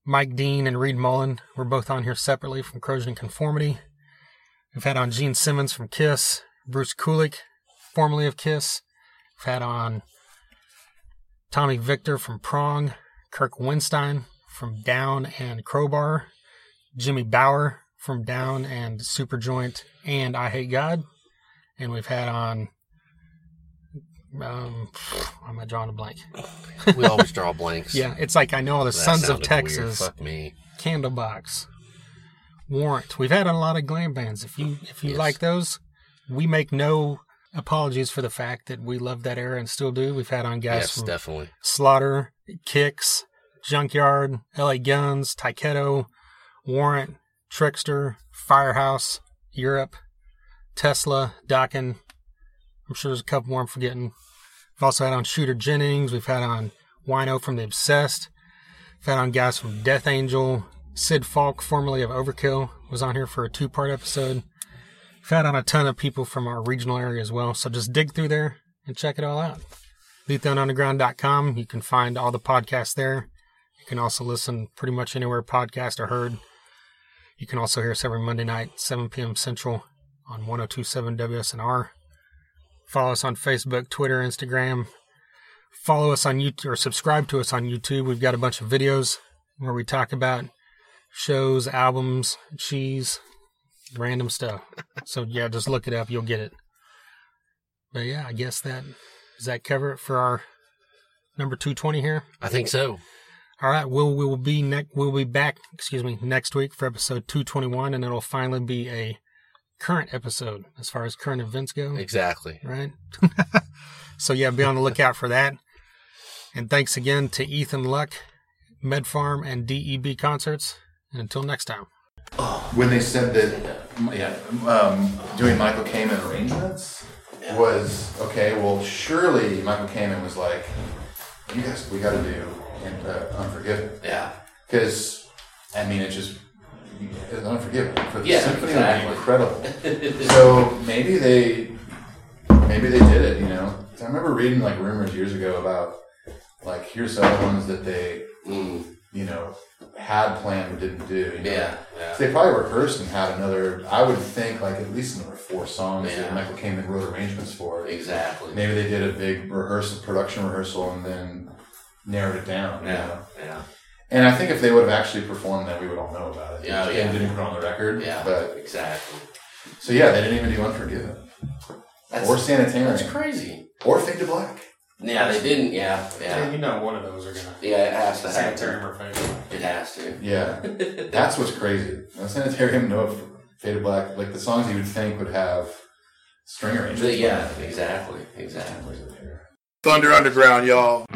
Mike Dean and Reed Mullen. We're both on here separately from Corrosion and Conformity. We've had on Gene Simmons from Kiss, Bruce Kulick, formerly of Kiss. We've had on Tommy Victor from Prong, Kirk Winstein from Down and Crowbar, Jimmy Bauer from Down and Superjoint and I Hate God. And we've had on... Um, why am I drawing a blank? We always draw blanks. Yeah, it's like I know all the that Sons of Texas, weird. Fuck me. Candlebox, Warrant. We've had a lot of glam bands. If you if you yes. like those, we make no apologies for the fact that we love that era and still do. We've had on guys yes, from definitely. Slaughter, Kix, Junkyard, L A Guns, Taiketto, Warrant, Trickster, Firehouse, Europe, Tesla, Dokken. I'm sure there's a couple more I'm forgetting. We've also had on Shooter Jennings. We've had on Wino from The Obsessed. We've had on guys from Death Angel. Sid Falk, formerly of Overkill, was on here for a two-part episode. We've had on a ton of people from our regional area as well. So just dig through there and check it all out. Lethal Underground dot com. You can find all the podcasts there. You can also listen pretty much anywhere podcasts are heard. You can also hear us every Monday night, seven p.m. Central on one oh two point seven W S N R. Follow us on Facebook, Twitter, Instagram. Follow us on YouTube or subscribe to us on YouTube. We've got a bunch of videos where we talk about shows, albums, cheese, random stuff. So yeah, just look it up. You'll get it. But yeah, I guess that, does that cover it for our number two twenty here? I think so. All right. We'll, we will be ne- we'll be back, excuse me, next week for episode two twenty-one, and it'll finally be a current episode as far as current events go. Exactly. Right? So, yeah, be on the lookout for that. And thanks again to Ethan Luck, MedPharm, and D E B Concerts. And until next time. When they said that yeah, um, doing Michael Kamen arrangements was, okay, well, surely Michael Kamen was like, you guys, we got to do and, uh, Unforgiven. Yeah. Because, I mean, it just... It's unforgivable. For the yeah, symphony would be incredible. So maybe they, maybe they did it. You know, I remember reading like rumors years ago about like here's other ones that they, mm. you know, had planned but didn't do. You know? Yeah, yeah. So they probably rehearsed and had another. I would think like at least another four songs yeah. that Michael Kamen and wrote arrangements for. Exactly. Maybe they did a big rehearsal, production rehearsal, and then narrowed it down. Yeah, you know? yeah. And I think if they would have actually performed that, we would all know about it. Yeah, yeah. They didn't put it on the record. Yeah, but, exactly. So yeah, they didn't even do Unforgiven. That's, or Sanitarium. That's crazy. Or Fade to Black. Yeah, they didn't. Yeah, yeah. yeah you know one of those are going to. Yeah, it has to happen. Sanitarium or Fade to Black. It has to. Yeah. That's what's crazy. No Sanitarium, no Fade to Black. Like the songs you would think would have string arrangements. Yeah, exactly. Exactly. Thunder Underground, y'all.